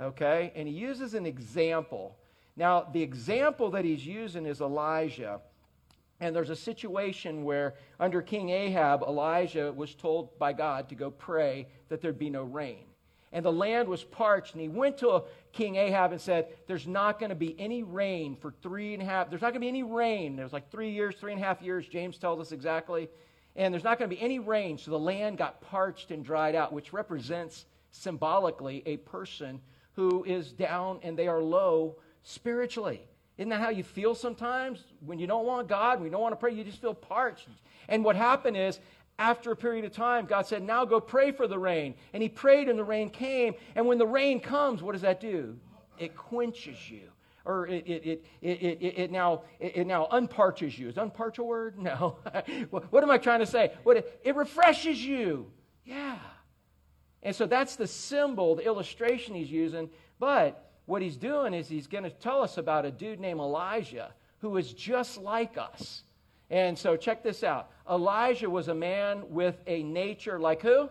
Okay? And he uses an example. Now, the example that he's using is Elijah. And there's a situation where under King Ahab, Elijah was told by God to go pray that there'd be no rain. And the land was parched. And he went to King Ahab and said, there's not going to be any rain for 3.5. There's not going to be any rain. There was like 3 years, 3.5 years, James tells us exactly. And there's not going to be any rain. So the land got parched and dried out, which represents symbolically a person who is down and they are low spiritually. Isn't that how you feel sometimes? When you don't want God, when you don't want to pray, you just feel parched. And what happened is, after a period of time, God said, now go pray for the rain. And he prayed and the rain came. And when the rain comes, what does that do? It quenches you. Or it now unparches you. Is unparch a word? No. What am I trying to say? It refreshes you. Yeah. And so that's the symbol, the illustration he's using. But what he's doing is he's going to tell us about a dude named Elijah who is just like us. And so check this out. Elijah was a man with a nature like who?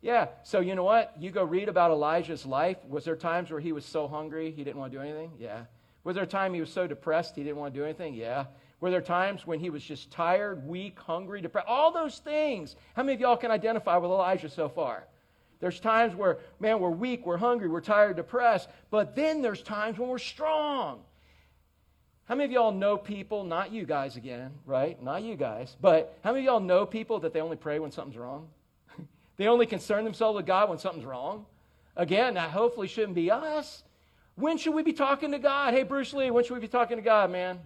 Yeah. So you know what? You go read about Elijah's life. Was there times where he was so hungry he didn't want to do anything? Yeah. Was there a time he was so depressed he didn't want to do anything? Yeah. Were there times when he was just tired, weak, hungry, depressed? All those things. How many of y'all can identify with Elijah so far? There's times where, man, we're weak, we're hungry, we're tired, depressed. But then there's times when we're strong. How many of y'all know people, not you guys again, right? Not you guys. But how many of y'all know people that they only pray when something's wrong? They only concern themselves with God when something's wrong? Again, that hopefully shouldn't be us. When should we be talking to God? Hey, Bruce Lee, when should we be talking to God, man?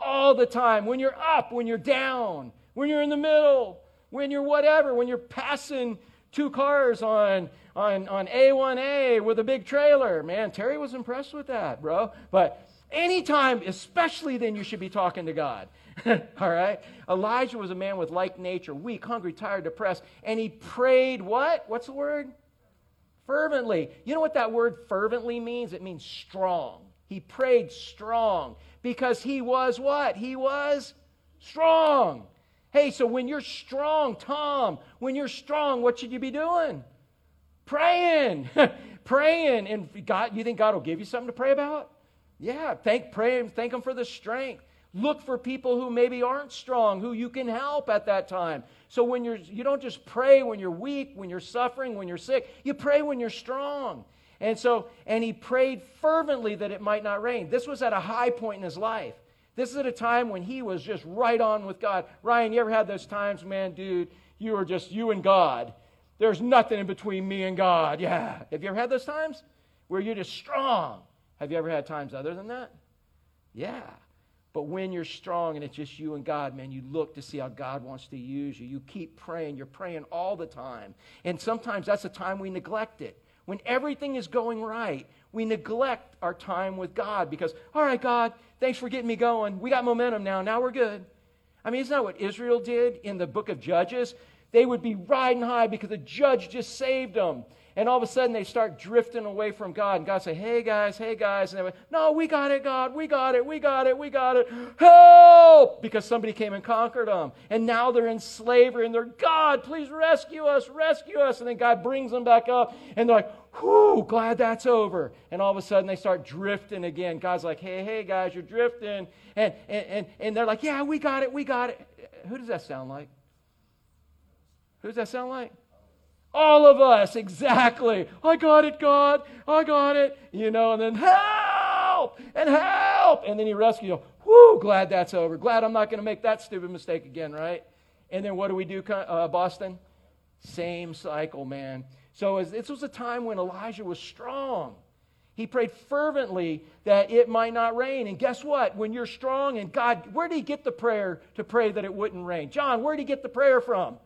All the time. When you're up, when you're down, when you're in the middle, when you're whatever, when you're passing two cars on A1A with a big trailer. Man, Terry was impressed with that, bro. But anytime, especially then, you should be talking to God. All right? Elijah was a man with like nature, weak, hungry, tired, depressed, and he prayed what? What's the word? Fervently. You know what that word fervently means? It means strong. He prayed strong because he was what? He was strong. Hey, so when you're strong, Tom, when you're strong, what should you be doing? Praying. Praying. And God, you think God will give you something to pray about? Yeah, pray and thank him for the strength. Look for people who maybe aren't strong, who you can help at that time. So when you don't just pray when you're weak, when you're suffering, when you're sick. You pray when you're strong. And he prayed fervently that it might not rain. This was at a high point in his life. This is at a time when he was just right on with God. Ryan, you ever had those times, man, dude, you were just you and God. There's nothing in between me and God. Yeah. Have you ever had those times where you're just strong? Have you ever had times other than that? Yeah. But when you're strong and it's just you and God, man, you look to see how God wants to use you. You keep praying. You're praying all the time. And sometimes that's a time we neglect it. When everything is going right, we neglect our time with God because, all right, God, thanks for getting me going. We got momentum now. Now we're good. I mean, isn't that what Israel did in the book of Judges? They would be riding high because the judge just saved them. And all of a sudden, they start drifting away from God. And God say, hey, guys. And they went, no, we got it, God. We got it. Help! Because somebody came and conquered them. And now they're in slavery. And they're, God, please rescue us. And then God brings them back up. And they're like, whoo, glad that's over. And all of a sudden, they start drifting again. God's like, hey, guys, you're drifting. And they're like, yeah, we got it. Who does that sound like? All of us, exactly. I got it, God. I got it. You know, and then help. And then he rescues you. Woo, glad that's over. Glad I'm not going to make that stupid mistake again, right? And then what do we do, Boston? Same cycle, man. So this was a time when Elijah was strong. He prayed fervently that it might not rain. And guess what? When you're strong and God, where did he get the prayer to pray that it wouldn't rain? John, where did he get the prayer from?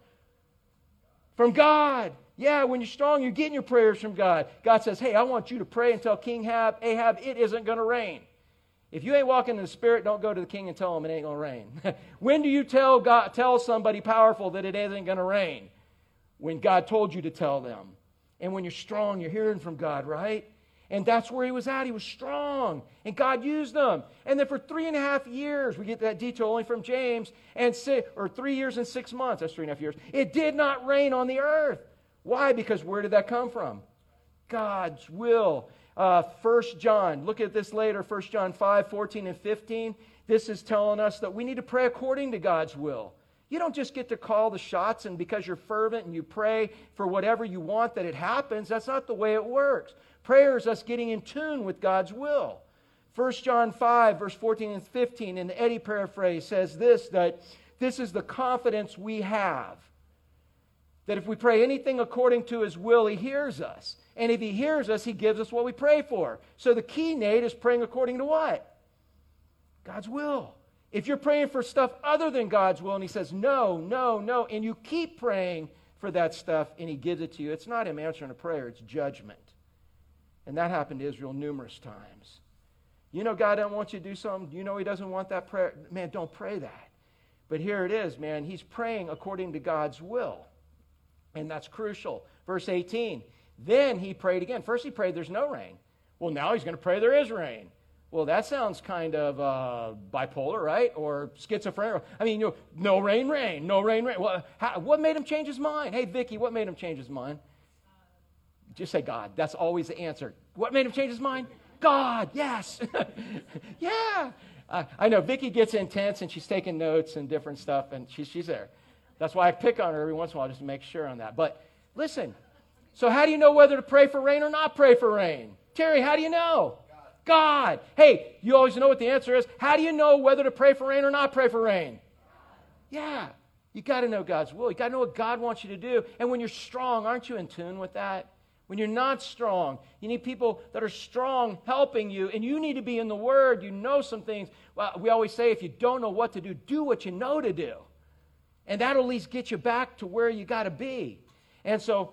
From God. Yeah, when you're strong, you're getting your prayers from God. God says, hey, I want you to pray and tell King Ahab it isn't going to rain. If you ain't walking in the Spirit, don't go to the king and tell him it ain't going to rain. When do you tell somebody powerful that it isn't going to rain? When God told you to tell them. And when you're strong, you're hearing from God, right? And that's where he was at. He was strong. And God used him. And then for 3.5 years, we get that detail only from James, and 3 years and 6 months. That's 3.5 years. It did not rain on the earth. Why? Because where did that come from? God's will. 1 John. Look at this later. 1 John 5, 14 and 15. This is telling us that we need to pray according to God's will. You don't just get to call the shots, and because you're fervent and you pray for whatever you want that it happens. That's not the way it works. Prayer is us getting in tune with God's will. 1 John 5, verse 14 and 15, in the Eddy paraphrase says this, that this is the confidence we have, that if we pray anything according to his will, he hears us. And if he hears us, he gives us what we pray for. So the key, Nate, is praying according to what? God's will. If you're praying for stuff other than God's will, and he says, no, and you keep praying for that stuff, and he gives it to you, it's not him answering a prayer, it's judgment. And that happened to Israel numerous times. You know God doesn't want you to do something. You know he doesn't want that prayer. Man, don't pray that. But here it is, man. He's praying according to God's will. And that's crucial. Verse 18, then he prayed again. First he prayed there's no rain. Well, now he's going to pray there is rain. Well, that sounds kind of bipolar, right? Or schizophrenic. I mean, you know, no rain, rain, no rain, rain. Well, what made him change his mind? Hey, Vicki, what made him change his mind? Just say God. That's always the answer. What made him change his mind? God, yes. Yeah. I know Vicki gets intense, and she's taking notes and different stuff, and she's there. That's why I pick on her every once in a while just to make sure on that. But listen, so how do you know whether to pray for rain or not pray for rain? Terry, how do you know? God. Hey, you always know what the answer is. How do you know whether to pray for rain or not pray for rain? Yeah. You got to know God's will. You got to know what God wants you to do. And when you're strong, aren't you in tune with that? When you're not strong, you need people that are strong helping you, and you need to be in the Word. You know some things. Well, we always say if you don't know what to do, do what you know to do. And that'll at least get you back to where you got to be. And so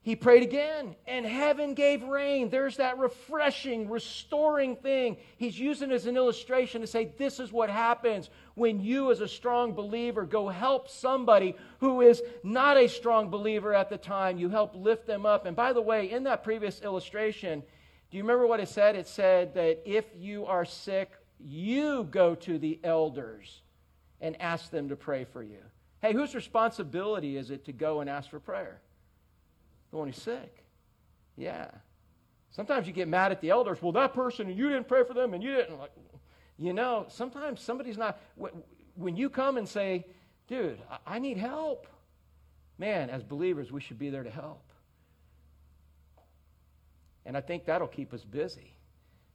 he prayed again, and heaven gave rain. There's that refreshing, restoring thing. He's using it as an illustration to say this is what happens when you as a strong believer go help somebody who is not a strong believer at the time. You help lift them up. And by the way, in that previous illustration, do you remember what it said? It said that if you are sick, you go to the elders and ask them to pray for you. Hey, whose responsibility is it to go and ask for prayer? The one who's sick. Yeah. Sometimes you get mad at the elders. Well, that person, you didn't pray for them, and you didn't. Like, you know, sometimes somebody's not. When you come and say, dude, I need help. Man, as believers, we should be there to help. And I think that'll keep us busy.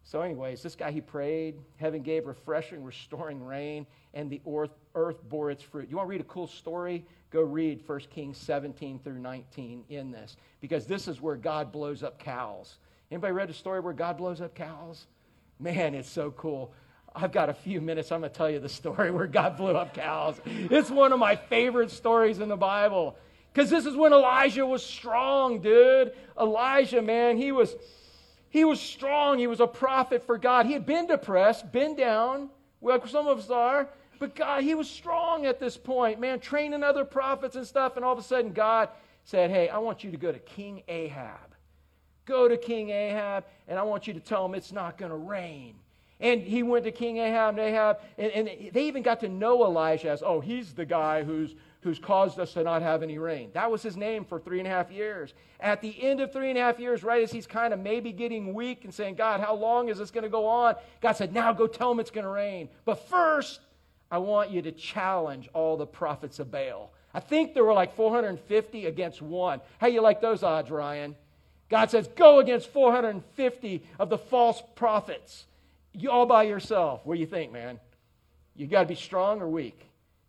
So anyways, this guy, he prayed. Heaven gave refreshing, restoring rain, and the earth bore its fruit. You want to read a cool story? Go read 1 Kings 17 through 19 in this, because this is where God blows up cows. Anybody read a story where God blows up cows? Man, it's so cool. I've got a few minutes. I'm going to tell you the story where God blew up cows. It's one of my favorite stories in the Bible, because this is when Elijah was strong, dude. Elijah, man, he was strong. He was a prophet for God. He had been depressed, been down, like some of us are. But God, he was strong at this point, man, training other prophets and stuff. And all of a sudden, God said, hey, I want you to go to King Ahab. Go to King Ahab, and I want you to tell him it's not going to rain. And he went to King Ahab, and they even got to know Elijah as, oh, he's the guy who's caused us to not have any rain. That was his name for 3.5 years. At the end of 3.5 years, right as he's kind of maybe getting weak and saying, God, how long is this going to go on? God said, now go tell him it's going to rain. But first, I want you to challenge all the prophets of Baal. I think there were like 450 against one. How you like those odds, Ryan? God says, go against 450 of the false prophets. You all by yourself. What do you think, man? You got to be strong or weak?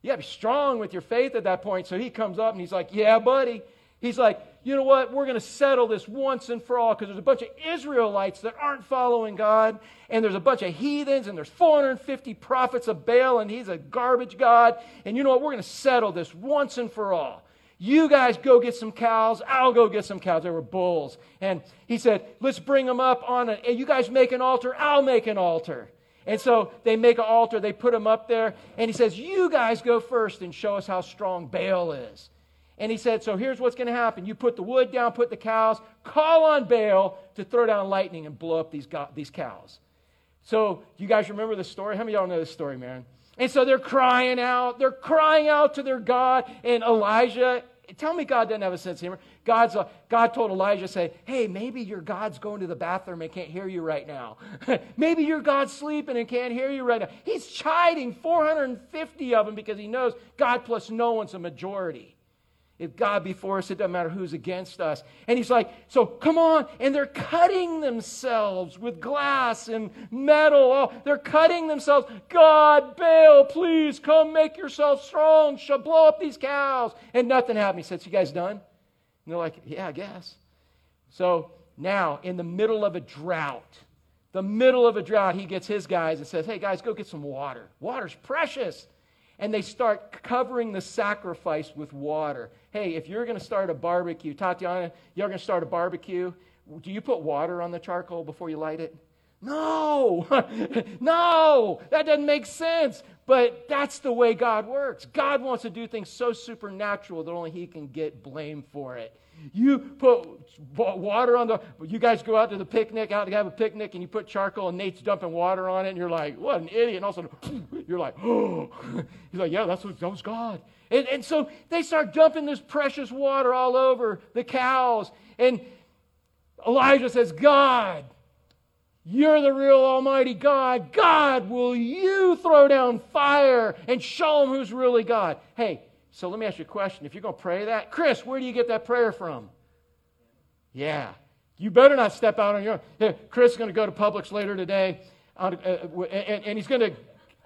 You got to be strong with your faith at that point. So he comes up and he's like, yeah, buddy. He's like, you know what? We're going to settle this once and for all, because there's a bunch of Israelites that aren't following God, and there's a bunch of heathens, and there's 450 prophets of Baal, and he's a garbage god. And you know what? We're going to settle this once and for all. You guys go get some cows. I'll go get some cows. They were bulls. And he said, let's bring them up on it. And you guys make an altar. I'll make an altar. And so they make an altar. They put them up there. And he says, you guys go first and show us how strong Baal is. And he said, so here's what's going to happen. You put the wood down, put the cows, call on Baal to throw down lightning and blow up these cows. So you guys remember this story? How many of y'all know this story, man? And so they're crying out. They're crying out to their God. And Elijah, tell me God doesn't have a sense of humor. God told Elijah, say, hey, maybe your God's going to the bathroom and can't hear you right now. Maybe your God's sleeping and can't hear you right now. He's chiding 450 of them because he knows God plus no one's a majority. If God be for us, it doesn't matter who's against us. And he's like, so come on. And they're cutting themselves with glass and metal. Oh, they're cutting themselves. God, Baal, please come make yourself strong. Blow up these cows. And nothing happened. He said, so you guys done? And they're like, yeah, I guess. So now in the middle of a drought, he gets his guys and says, hey, guys, go get some water. Water's precious. And they start covering the sacrifice with water. Hey, if you're going to start a barbecue, Tatiana, you're going to start a barbecue, do you put water on the charcoal before you light it? No, no, that doesn't make sense. But that's the way God works. God wants to do things so supernatural that only he can get blamed for it. You put water on the, you guys go out to the picnic, out to have a picnic, and you put charcoal, and Nate's dumping water on it, and you're like, what an idiot. And all of a sudden, you're like, oh. He's like, yeah, that was God. And so they start dumping this precious water all over the cows. And Elijah says, God, you're the real almighty God. God, will you throw down fire and show them who's really God? Hey, so let me ask you a question. If you're going to pray that, Chris, where do you get that prayer from? Yeah. You better not step out on your own. Hey, Chris is going to go to Publix later today, and he's going to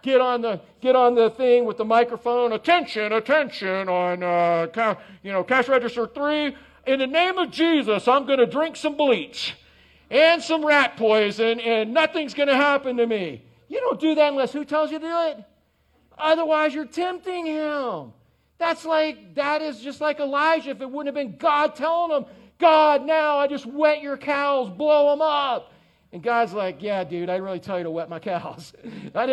get on the thing with the microphone. Attention on cash register 3. In the name of Jesus, I'm going to drink some bleach and some rat poison, and nothing's going to happen to me. You don't do that unless who tells you to do it? Otherwise, you're tempting him. That is just like Elijah. If it wouldn't have been God telling him, God, now I just wet your cows, blow them up. And God's like, yeah, dude, I didn't really tell you to wet my cows. That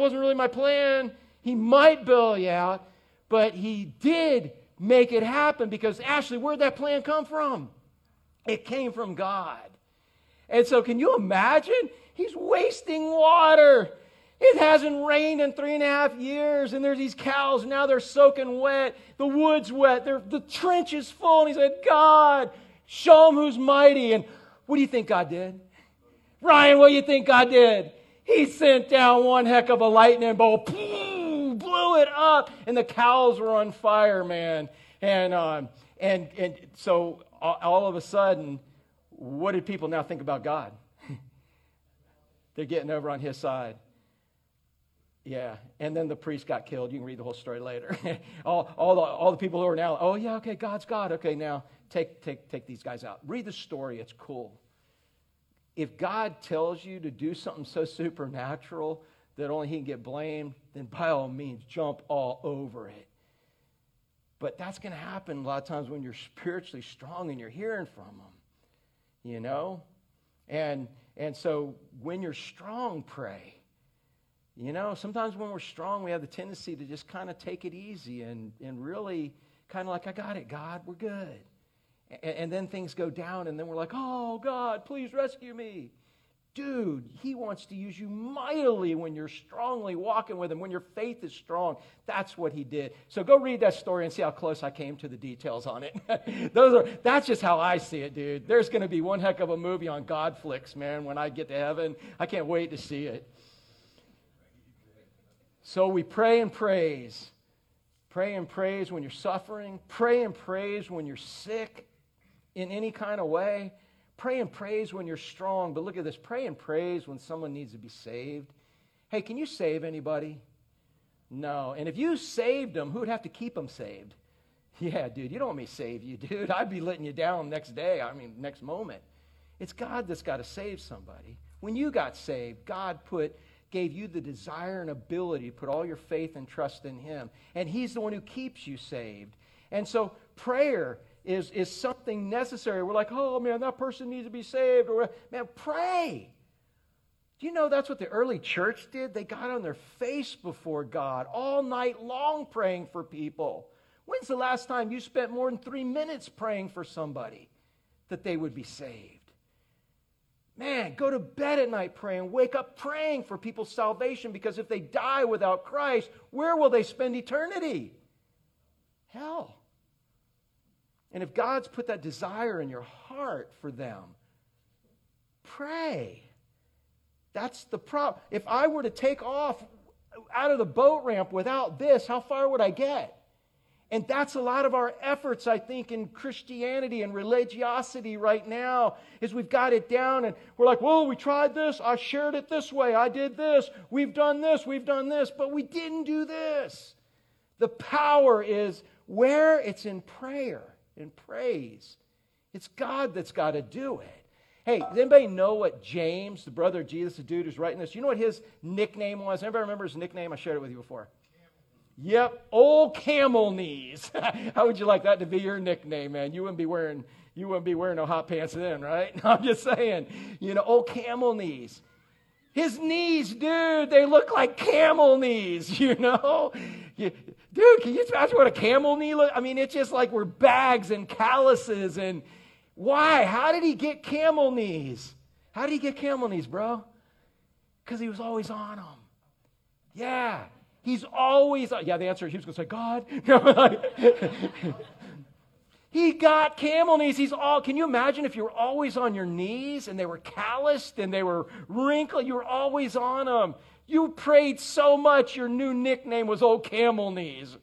wasn't really my plan. He might bail you out, but he did make it happen because, Ashley, where'd that plan come from? It came from God. And so can you imagine? He's wasting water. It hasn't rained in 3.5 years, and there's these cows, now they're soaking wet. The wood's wet. The trench is full. And he said, God, show them who's mighty. And what do you think God did? Ryan, what do you think God did? He sent down one heck of a lightning bolt. Blew it up. And the cows were on fire, man. And so all of a sudden, what did people now think about God? They're getting over on his side. Yeah, and then the priest got killed. You can read the whole story later. all the people who are now, oh yeah, okay, God's God. Okay, now take these guys out. Read the story. It's cool. If God tells you to do something so supernatural that only he can get blamed, then by all means, jump all over it. But that's going to happen a lot of times when you're spiritually strong and you're hearing from him. You know? And so when you're strong, pray. You know, sometimes when we're strong, we have the tendency to just kind of take it easy and really kind of like, I got it, God, we're good. And then things go down, and then we're like, oh, God, please rescue me. Dude, he wants to use you mightily when you're strongly walking with him, when your faith is strong. That's what he did. So go read that story and see how close I came to the details on it. That's just how I see it, dude. There's going to be one heck of a movie on Godflix, man, when I get to heaven. I can't wait to see it. So we pray and praise. Pray and praise when you're suffering. Pray and praise when you're sick in any kind of way. Pray and praise when you're strong. But look at this. Pray and praise when someone needs to be saved. Hey, can you save anybody? No. And if you saved them, who would have to keep them saved? Yeah, dude, you don't want me to save you, dude. I'd be letting you down next moment. It's God that's got to save somebody. When you got saved, God gave you the desire and ability to put all your faith and trust in him. And he's the one who keeps you saved. And so prayer is something necessary. We're like, oh, man, that person needs to be saved. Or, man, pray. Do you know that's what the early church did? They got on their face before God all night long praying for people. When's the last time you spent more than 3 minutes praying for somebody that they would be saved? Man, go to bed at night praying. Wake up praying for people's salvation, because if they die without Christ, where will they spend eternity? Hell. And if God's put that desire in your heart for them, pray. That's the problem. If I were to take off out of the boat ramp without this, how far would I get? And that's a lot of our efforts, I think, in Christianity and religiosity right now, is we've got it down and we're like, whoa, we tried this, I shared it this way, I did this, we've done this, but we didn't do this. The power is where? It's in prayer, in praise. It's God that's got to do it. Hey, does anybody know what James, the brother of Jesus, the dude who's writing this, you know what his nickname was? Anybody remember his nickname? I shared it with you before. Yep, old camel knees. How would you like that to be your nickname, man? You wouldn't be wearing no hot pants then, right? I'm just saying, old camel knees. His knees, dude, they look like camel knees, you know? Dude, can you imagine what a camel knee looks? I mean, it's just like we're bags and calluses and why? How did he get camel knees? How did he get camel knees, bro? Because he was always on them. Yeah, he's always on. Yeah, the answer, he was going to say, God. He got camel knees. Can you imagine if you were always on your knees and they were calloused and they were wrinkled? You were always on them. You prayed so much, your new nickname was Old Camel Knees.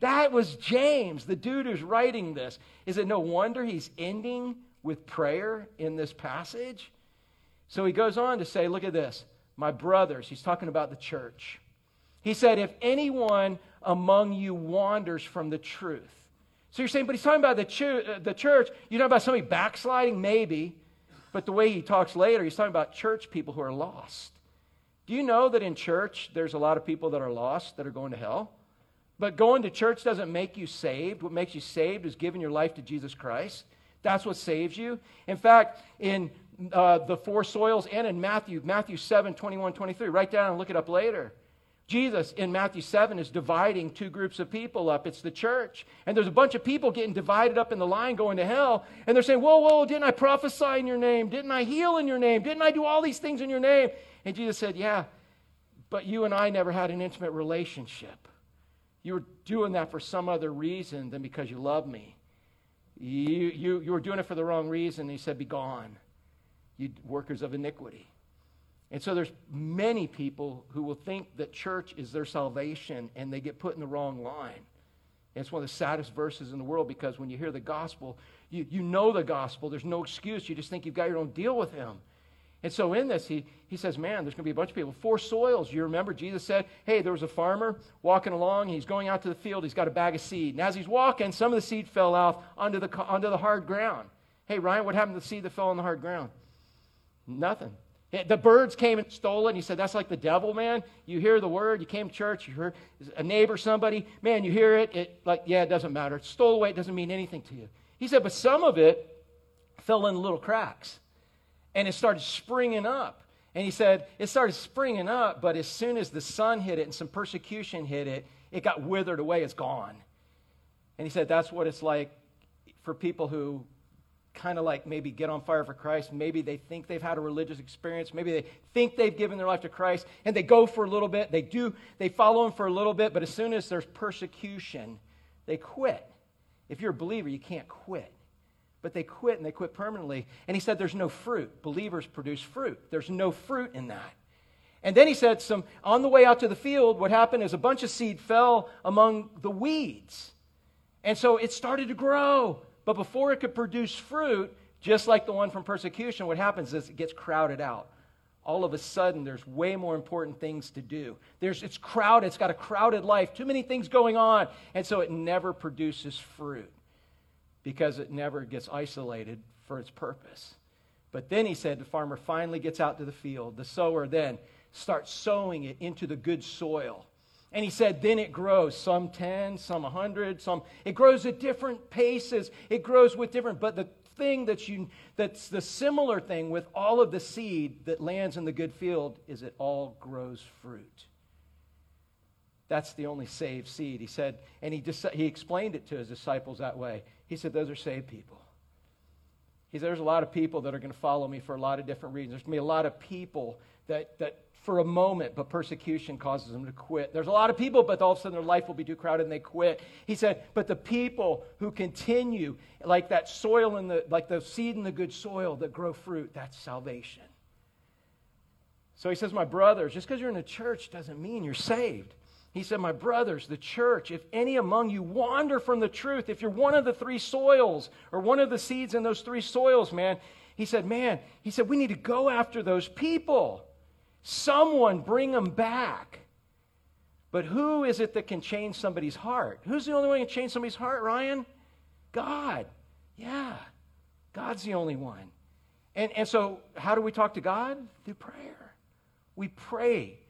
That was James, the dude who's writing this. Is it no wonder he's ending with prayer in this passage? So he goes on to say, look at this. My brothers, he's talking about the church. He said, if anyone among you wanders from the truth. So you're saying, but he's talking about the church. You're talking about somebody backsliding? Maybe. But the way he talks later, he's talking about church people who are lost. Do you know that in church, there's a lot of people that are lost, that are going to hell? But going to church doesn't make you saved. What makes you saved is giving your life to Jesus Christ. That's what saves you. In fact, in the four soils and in Matthew 7, 21, 23, write down and look it up later. Jesus in Matthew 7 is dividing two groups of people up. It's the church. And there's a bunch of people getting divided up in the line going to hell. And they're saying, whoa, didn't I prophesy in your name? Didn't I heal in your name? Didn't I do all these things in your name? And Jesus said, yeah, but you and I never had an intimate relationship. You were doing that for some other reason than because you love me. You were doing it for the wrong reason. And he said, be gone, you workers of iniquity. And so there's many people who will think that church is their salvation and they get put in the wrong line. And it's one of the saddest verses in the world because when you hear the gospel, you know the gospel. There's no excuse. You just think you've got your own deal with him. And so in this, he says, man, there's going to be a bunch of people. Four soils. You remember Jesus said, hey, there was a farmer walking along. He's going out to the field. He's got a bag of seed. And as he's walking, some of the seed fell off onto the hard ground. Hey, Ryan, what happened to the seed that fell on the hard ground? Nothing. The birds came and stole it, and he said, that's like the devil, man. You hear the word, you came to church, you heard a neighbor, somebody, man, you hear it, it doesn't matter. It stole away, it doesn't mean anything to you. He said, but some of it fell in little cracks, and it started springing up. And he said, it started springing up, but as soon as the sun hit it and some persecution hit it, it got withered away, it's gone. And he said, that's what it's like for people who kind of like maybe get on fire for Christ. Maybe they think they've had a religious experience. Maybe they think they've given their life to Christ and they go for a little bit. They follow him for a little bit, but as soon as there's persecution, they quit. If you're a believer, you can't quit. But they quit and they quit permanently. And he said there's no fruit. Believers produce fruit. There's no fruit in that. And then he said on the way out to the field, what happened is a bunch of seed fell among the weeds. And so it started to grow. But before it could produce fruit, just like the one from persecution, what happens is it gets crowded out. All of a sudden, there's way more important things to do. It's crowded. It's got a crowded life. Too many things going on. And so it never produces fruit because it never gets isolated for its purpose. But then he said the farmer finally gets out to the field. The sower then starts sowing it into the good soil. And he said, then it grows, some 10, some 100, it grows at different paces. It grows with different, but the thing that's the similar thing with all of the seed that lands in the good field is it all grows fruit. That's the only saved seed, he said. And he explained it to his disciples that way. He said, those are saved people. He said, there's a lot of people that are going to follow me for a lot of different reasons. There's going to be a lot of people that for a moment, but persecution causes them to quit. There's a lot of people, but all of a sudden their life will be too crowded and they quit. He said, but the people who continue, like that soil like the seed in the good soil that grow fruit, that's salvation. So he says, my brothers, just because you're in a church doesn't mean you're saved. He said, my brothers, the church, if any among you wander from the truth, if you're one of the three soils or one of the seeds in those three soils, man, he said, we need to go after those people. Someone bring them back. But who is it that can change somebody's heart? Who's the only one who can change somebody's heart, Ryan? God. Yeah. God's the only one. And so how do we talk to God? Through prayer. We pray.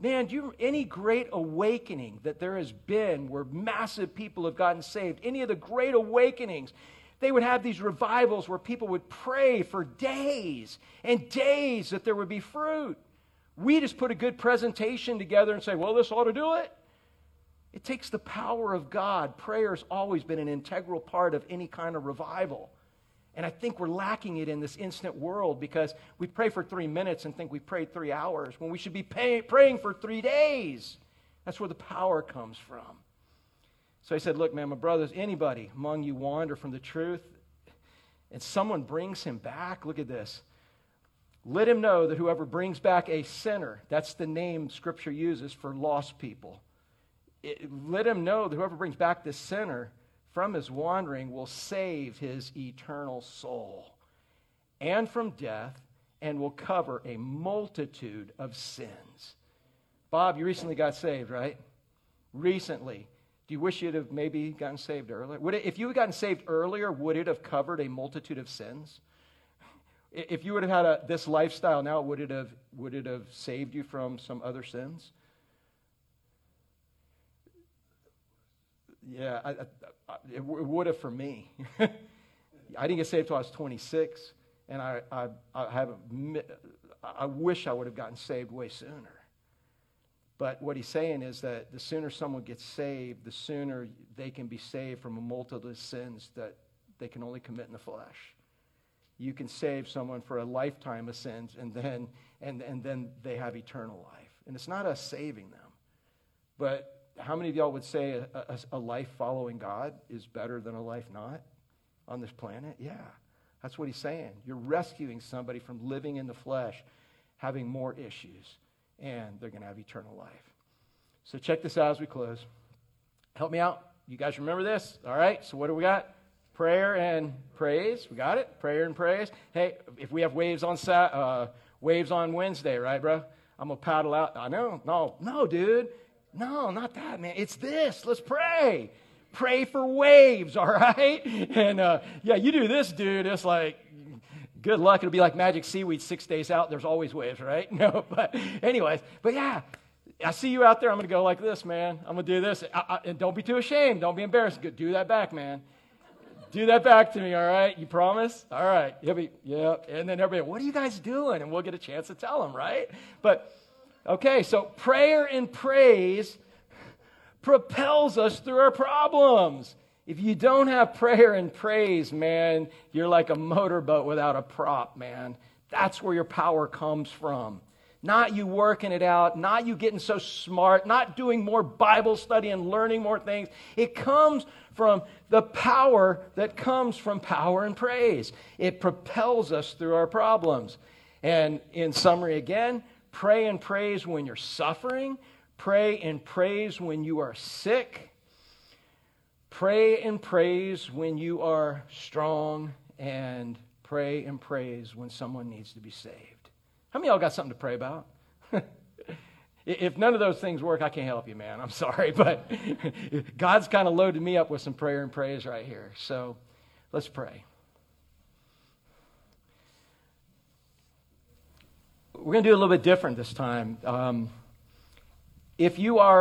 Man, any great awakening that there has been where massive people have gotten saved, any of the great awakenings, they would have these revivals where people would pray for days and days that there would be fruit. We just put a good presentation together and say, well, this ought to do it. It takes the power of God. Prayer's always been an integral part of any kind of revival. And I think we're lacking it in this instant world because we pray for 3 minutes and think we prayed 3 hours when we should be praying for 3 days. That's where the power comes from. So he said, look, man, my brothers, anybody among you wander from the truth and someone brings him back, look at this. Let him know that whoever brings back a sinner, that's the name Scripture uses for lost people. Let him know that whoever brings back this sinner from his wandering will save his eternal soul and from death and will cover a multitude of sins. Bob, you recently got saved, right? Recently. Do you wish you'd have maybe gotten saved earlier? If you had gotten saved earlier, would it have covered a multitude of sins? If you would have had this lifestyle now, would it have saved you from some other sins? Yeah, it would have for me. I didn't get saved until I was 26, and I wish I would have gotten saved way sooner. But what he's saying is that the sooner someone gets saved, the sooner they can be saved from a multitude of sins that they can only commit in the flesh. You can save someone for a lifetime of sins, and then they have eternal life. And it's not us saving them, but how many of y'all would say a life following God is better than a life not on this planet? Yeah, that's what he's saying. You're rescuing somebody from living in the flesh, having more issues, and they're going to have eternal life. So check this out as we close. Help me out. You guys remember this? All right, so what do we got? Prayer and praise. We got it? Prayer and praise. Hey, if we have waves on Wednesday, right, bro? I'm going to paddle out. I know. No, dude. No, not that, man. It's this. Let's pray. Pray for waves, all right? And, yeah, you do this, dude. It's like, good luck. It'll be like magic seaweed 6 days out. There's always waves, right? No, but anyways. But, yeah, I see you out there. I'm going to go like this, man. I'm going to do this. And don't be too ashamed. Don't be embarrassed. Do that back, man. Do that back to me, all right? You promise? All right. Yep. And then everybody, what are you guys doing? And we'll get a chance to tell them, right? But, okay, so prayer and praise propels us through our problems. If you don't have prayer and praise, man, you're like a motorboat without a prop, man. That's where your power comes from. Not you working it out, not you getting so smart, not doing more Bible study and learning more things. It comes from the power that comes from power and praise. It propels us through our problems. And in summary again, pray and praise when you're suffering. Pray and praise when you are sick. Pray and praise when you are strong. And pray and praise when someone needs to be saved. How many of y'all got something to pray about? If none of those things work, I can't help you, man. I'm sorry, but God's kind of loaded me up with some prayer and praise right here. So let's pray. We're going to do a little bit different this time. If you're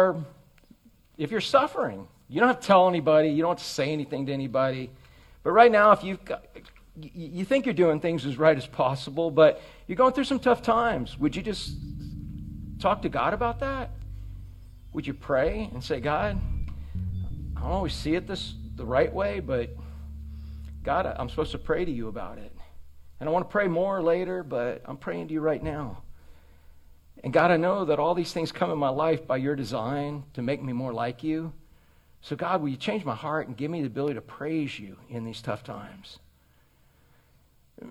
suffering, you don't have to tell anybody. You don't have to say anything to anybody. But right now, if you think you're doing things as right as possible, but you're going through some tough times. Would you just talk to God about that? Would you pray and say, God, I don't always see it the right way, but God, I'm supposed to pray to you about it. And I want to pray more later, but I'm praying to you right now. And God, I know that all these things come in my life by your design to make me more like you. So God, will you change my heart and give me the ability to praise you in these tough times?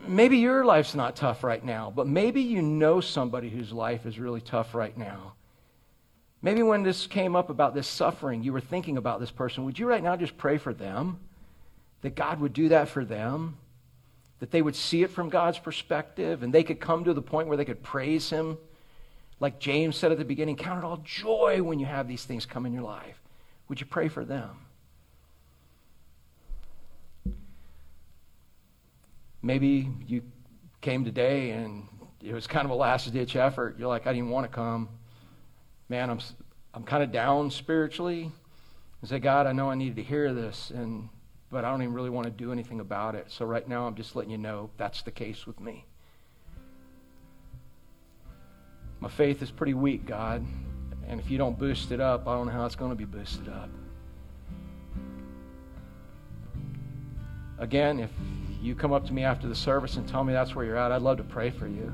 Maybe your life's not tough right now, but maybe you know somebody whose life is really tough right now. Maybe when this came up about this suffering, you were thinking about this person. Would you right now just pray for them, that God would do that for them, that they would see it from God's perspective, and they could come to the point where they could praise him? Like James said at the beginning, count it all joy when you have these things come in your life. Would you pray for them? Maybe you came today and it was kind of a last-ditch effort. You're like, I didn't want to come. Man, I'm kind of down spiritually. I say, God, I know I needed to hear this, but I don't even really want to do anything about it. So right now I'm just letting you know that's the case with me. My faith is pretty weak, God, and if you don't boost it up, I don't know how it's going to be boosted up. Again, if you come up to me after the service and tell me that's where you're at, I'd love to pray for you.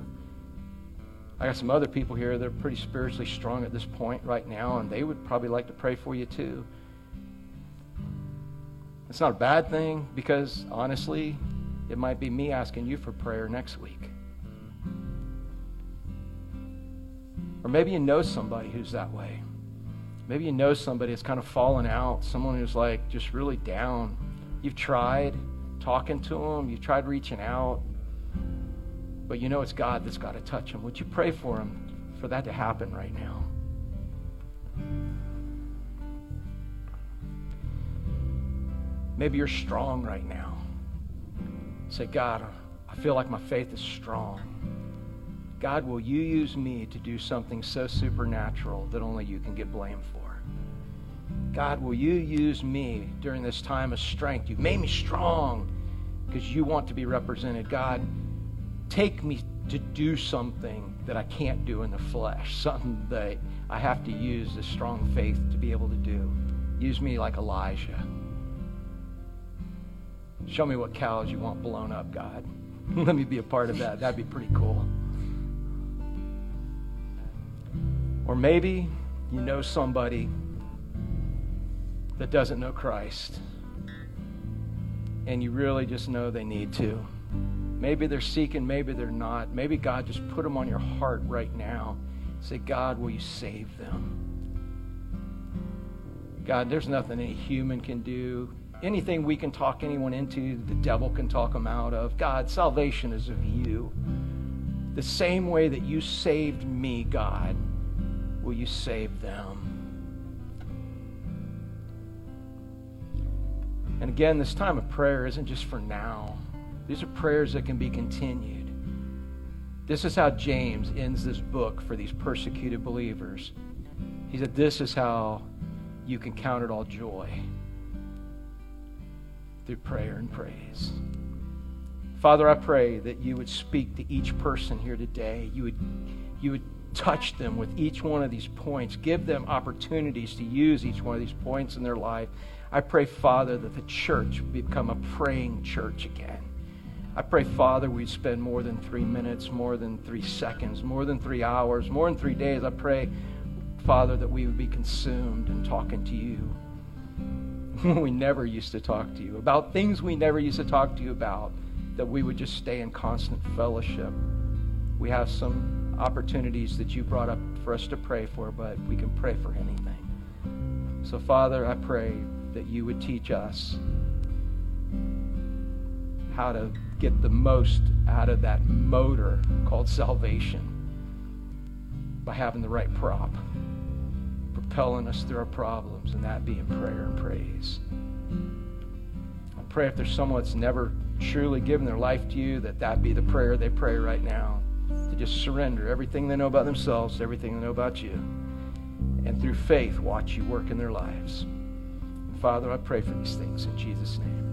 I got some other people here that are pretty spiritually strong at this point right now, and they would probably like to pray for you too. It's not a bad thing, because honestly, it might be me asking you for prayer next week. Or maybe you know somebody who's that way. Maybe you know somebody that's kind of fallen out, someone who's like just really down. You've tried talking to them, you've tried reaching out, but you know it's God that's got to touch them. Would you pray for them, for that to happen right now? Maybe you're strong right now. Say, God, I feel like my faith is strong. God, will you use me to do something so supernatural that only you can get blamed for? God, will you use me during this time of strength? You've made me strong because you want to be represented. God, take me to do something that I can't do in the flesh, something that I have to use this strong faith to be able to do. Use me like Elijah. Show me what cows you want blown up, God. Let me be a part of that. That'd be pretty cool. Or maybe you know somebody that doesn't know Christ, and you really just know they need to. Maybe they're seeking, maybe they're not. Maybe God just put them on your heart right now. Say, God, will you save them? God, there's nothing any human can do. Anything we can talk anyone into, the devil can talk them out of. God, salvation is of you. The same way that you saved me, God, will you save them? And again, this time of prayer isn't just for now. These are prayers that can be continued. This is how James ends this book for these persecuted believers. He said, this is how you can count it all joy, through prayer and praise. Father, I pray that you would speak to each person here today. You would touch them with each one of these points. Give them opportunities to use each one of these points in their life. I pray, Father, that the church become a praying church again. I pray, Father, we'd spend more than 3 minutes, more than 3 seconds, more than 3 hours, more than 3 days. I pray, Father, that we would be consumed in talking to you. We never used to talk to you about things we never used to talk to you about, that we would just stay in constant fellowship. We have some opportunities that you brought up for us to pray for, but we can pray for anything. So, Father, I pray that you would teach us how to get the most out of that motor called salvation by having the right prop, propelling us through our problems, and that being prayer and praise. I pray if there's someone that's never truly given their life to you, that be the prayer they pray right now, to just surrender everything they know about themselves, everything they know about you, and through faith watch you work in their lives. And Father, I pray for these things in Jesus' name.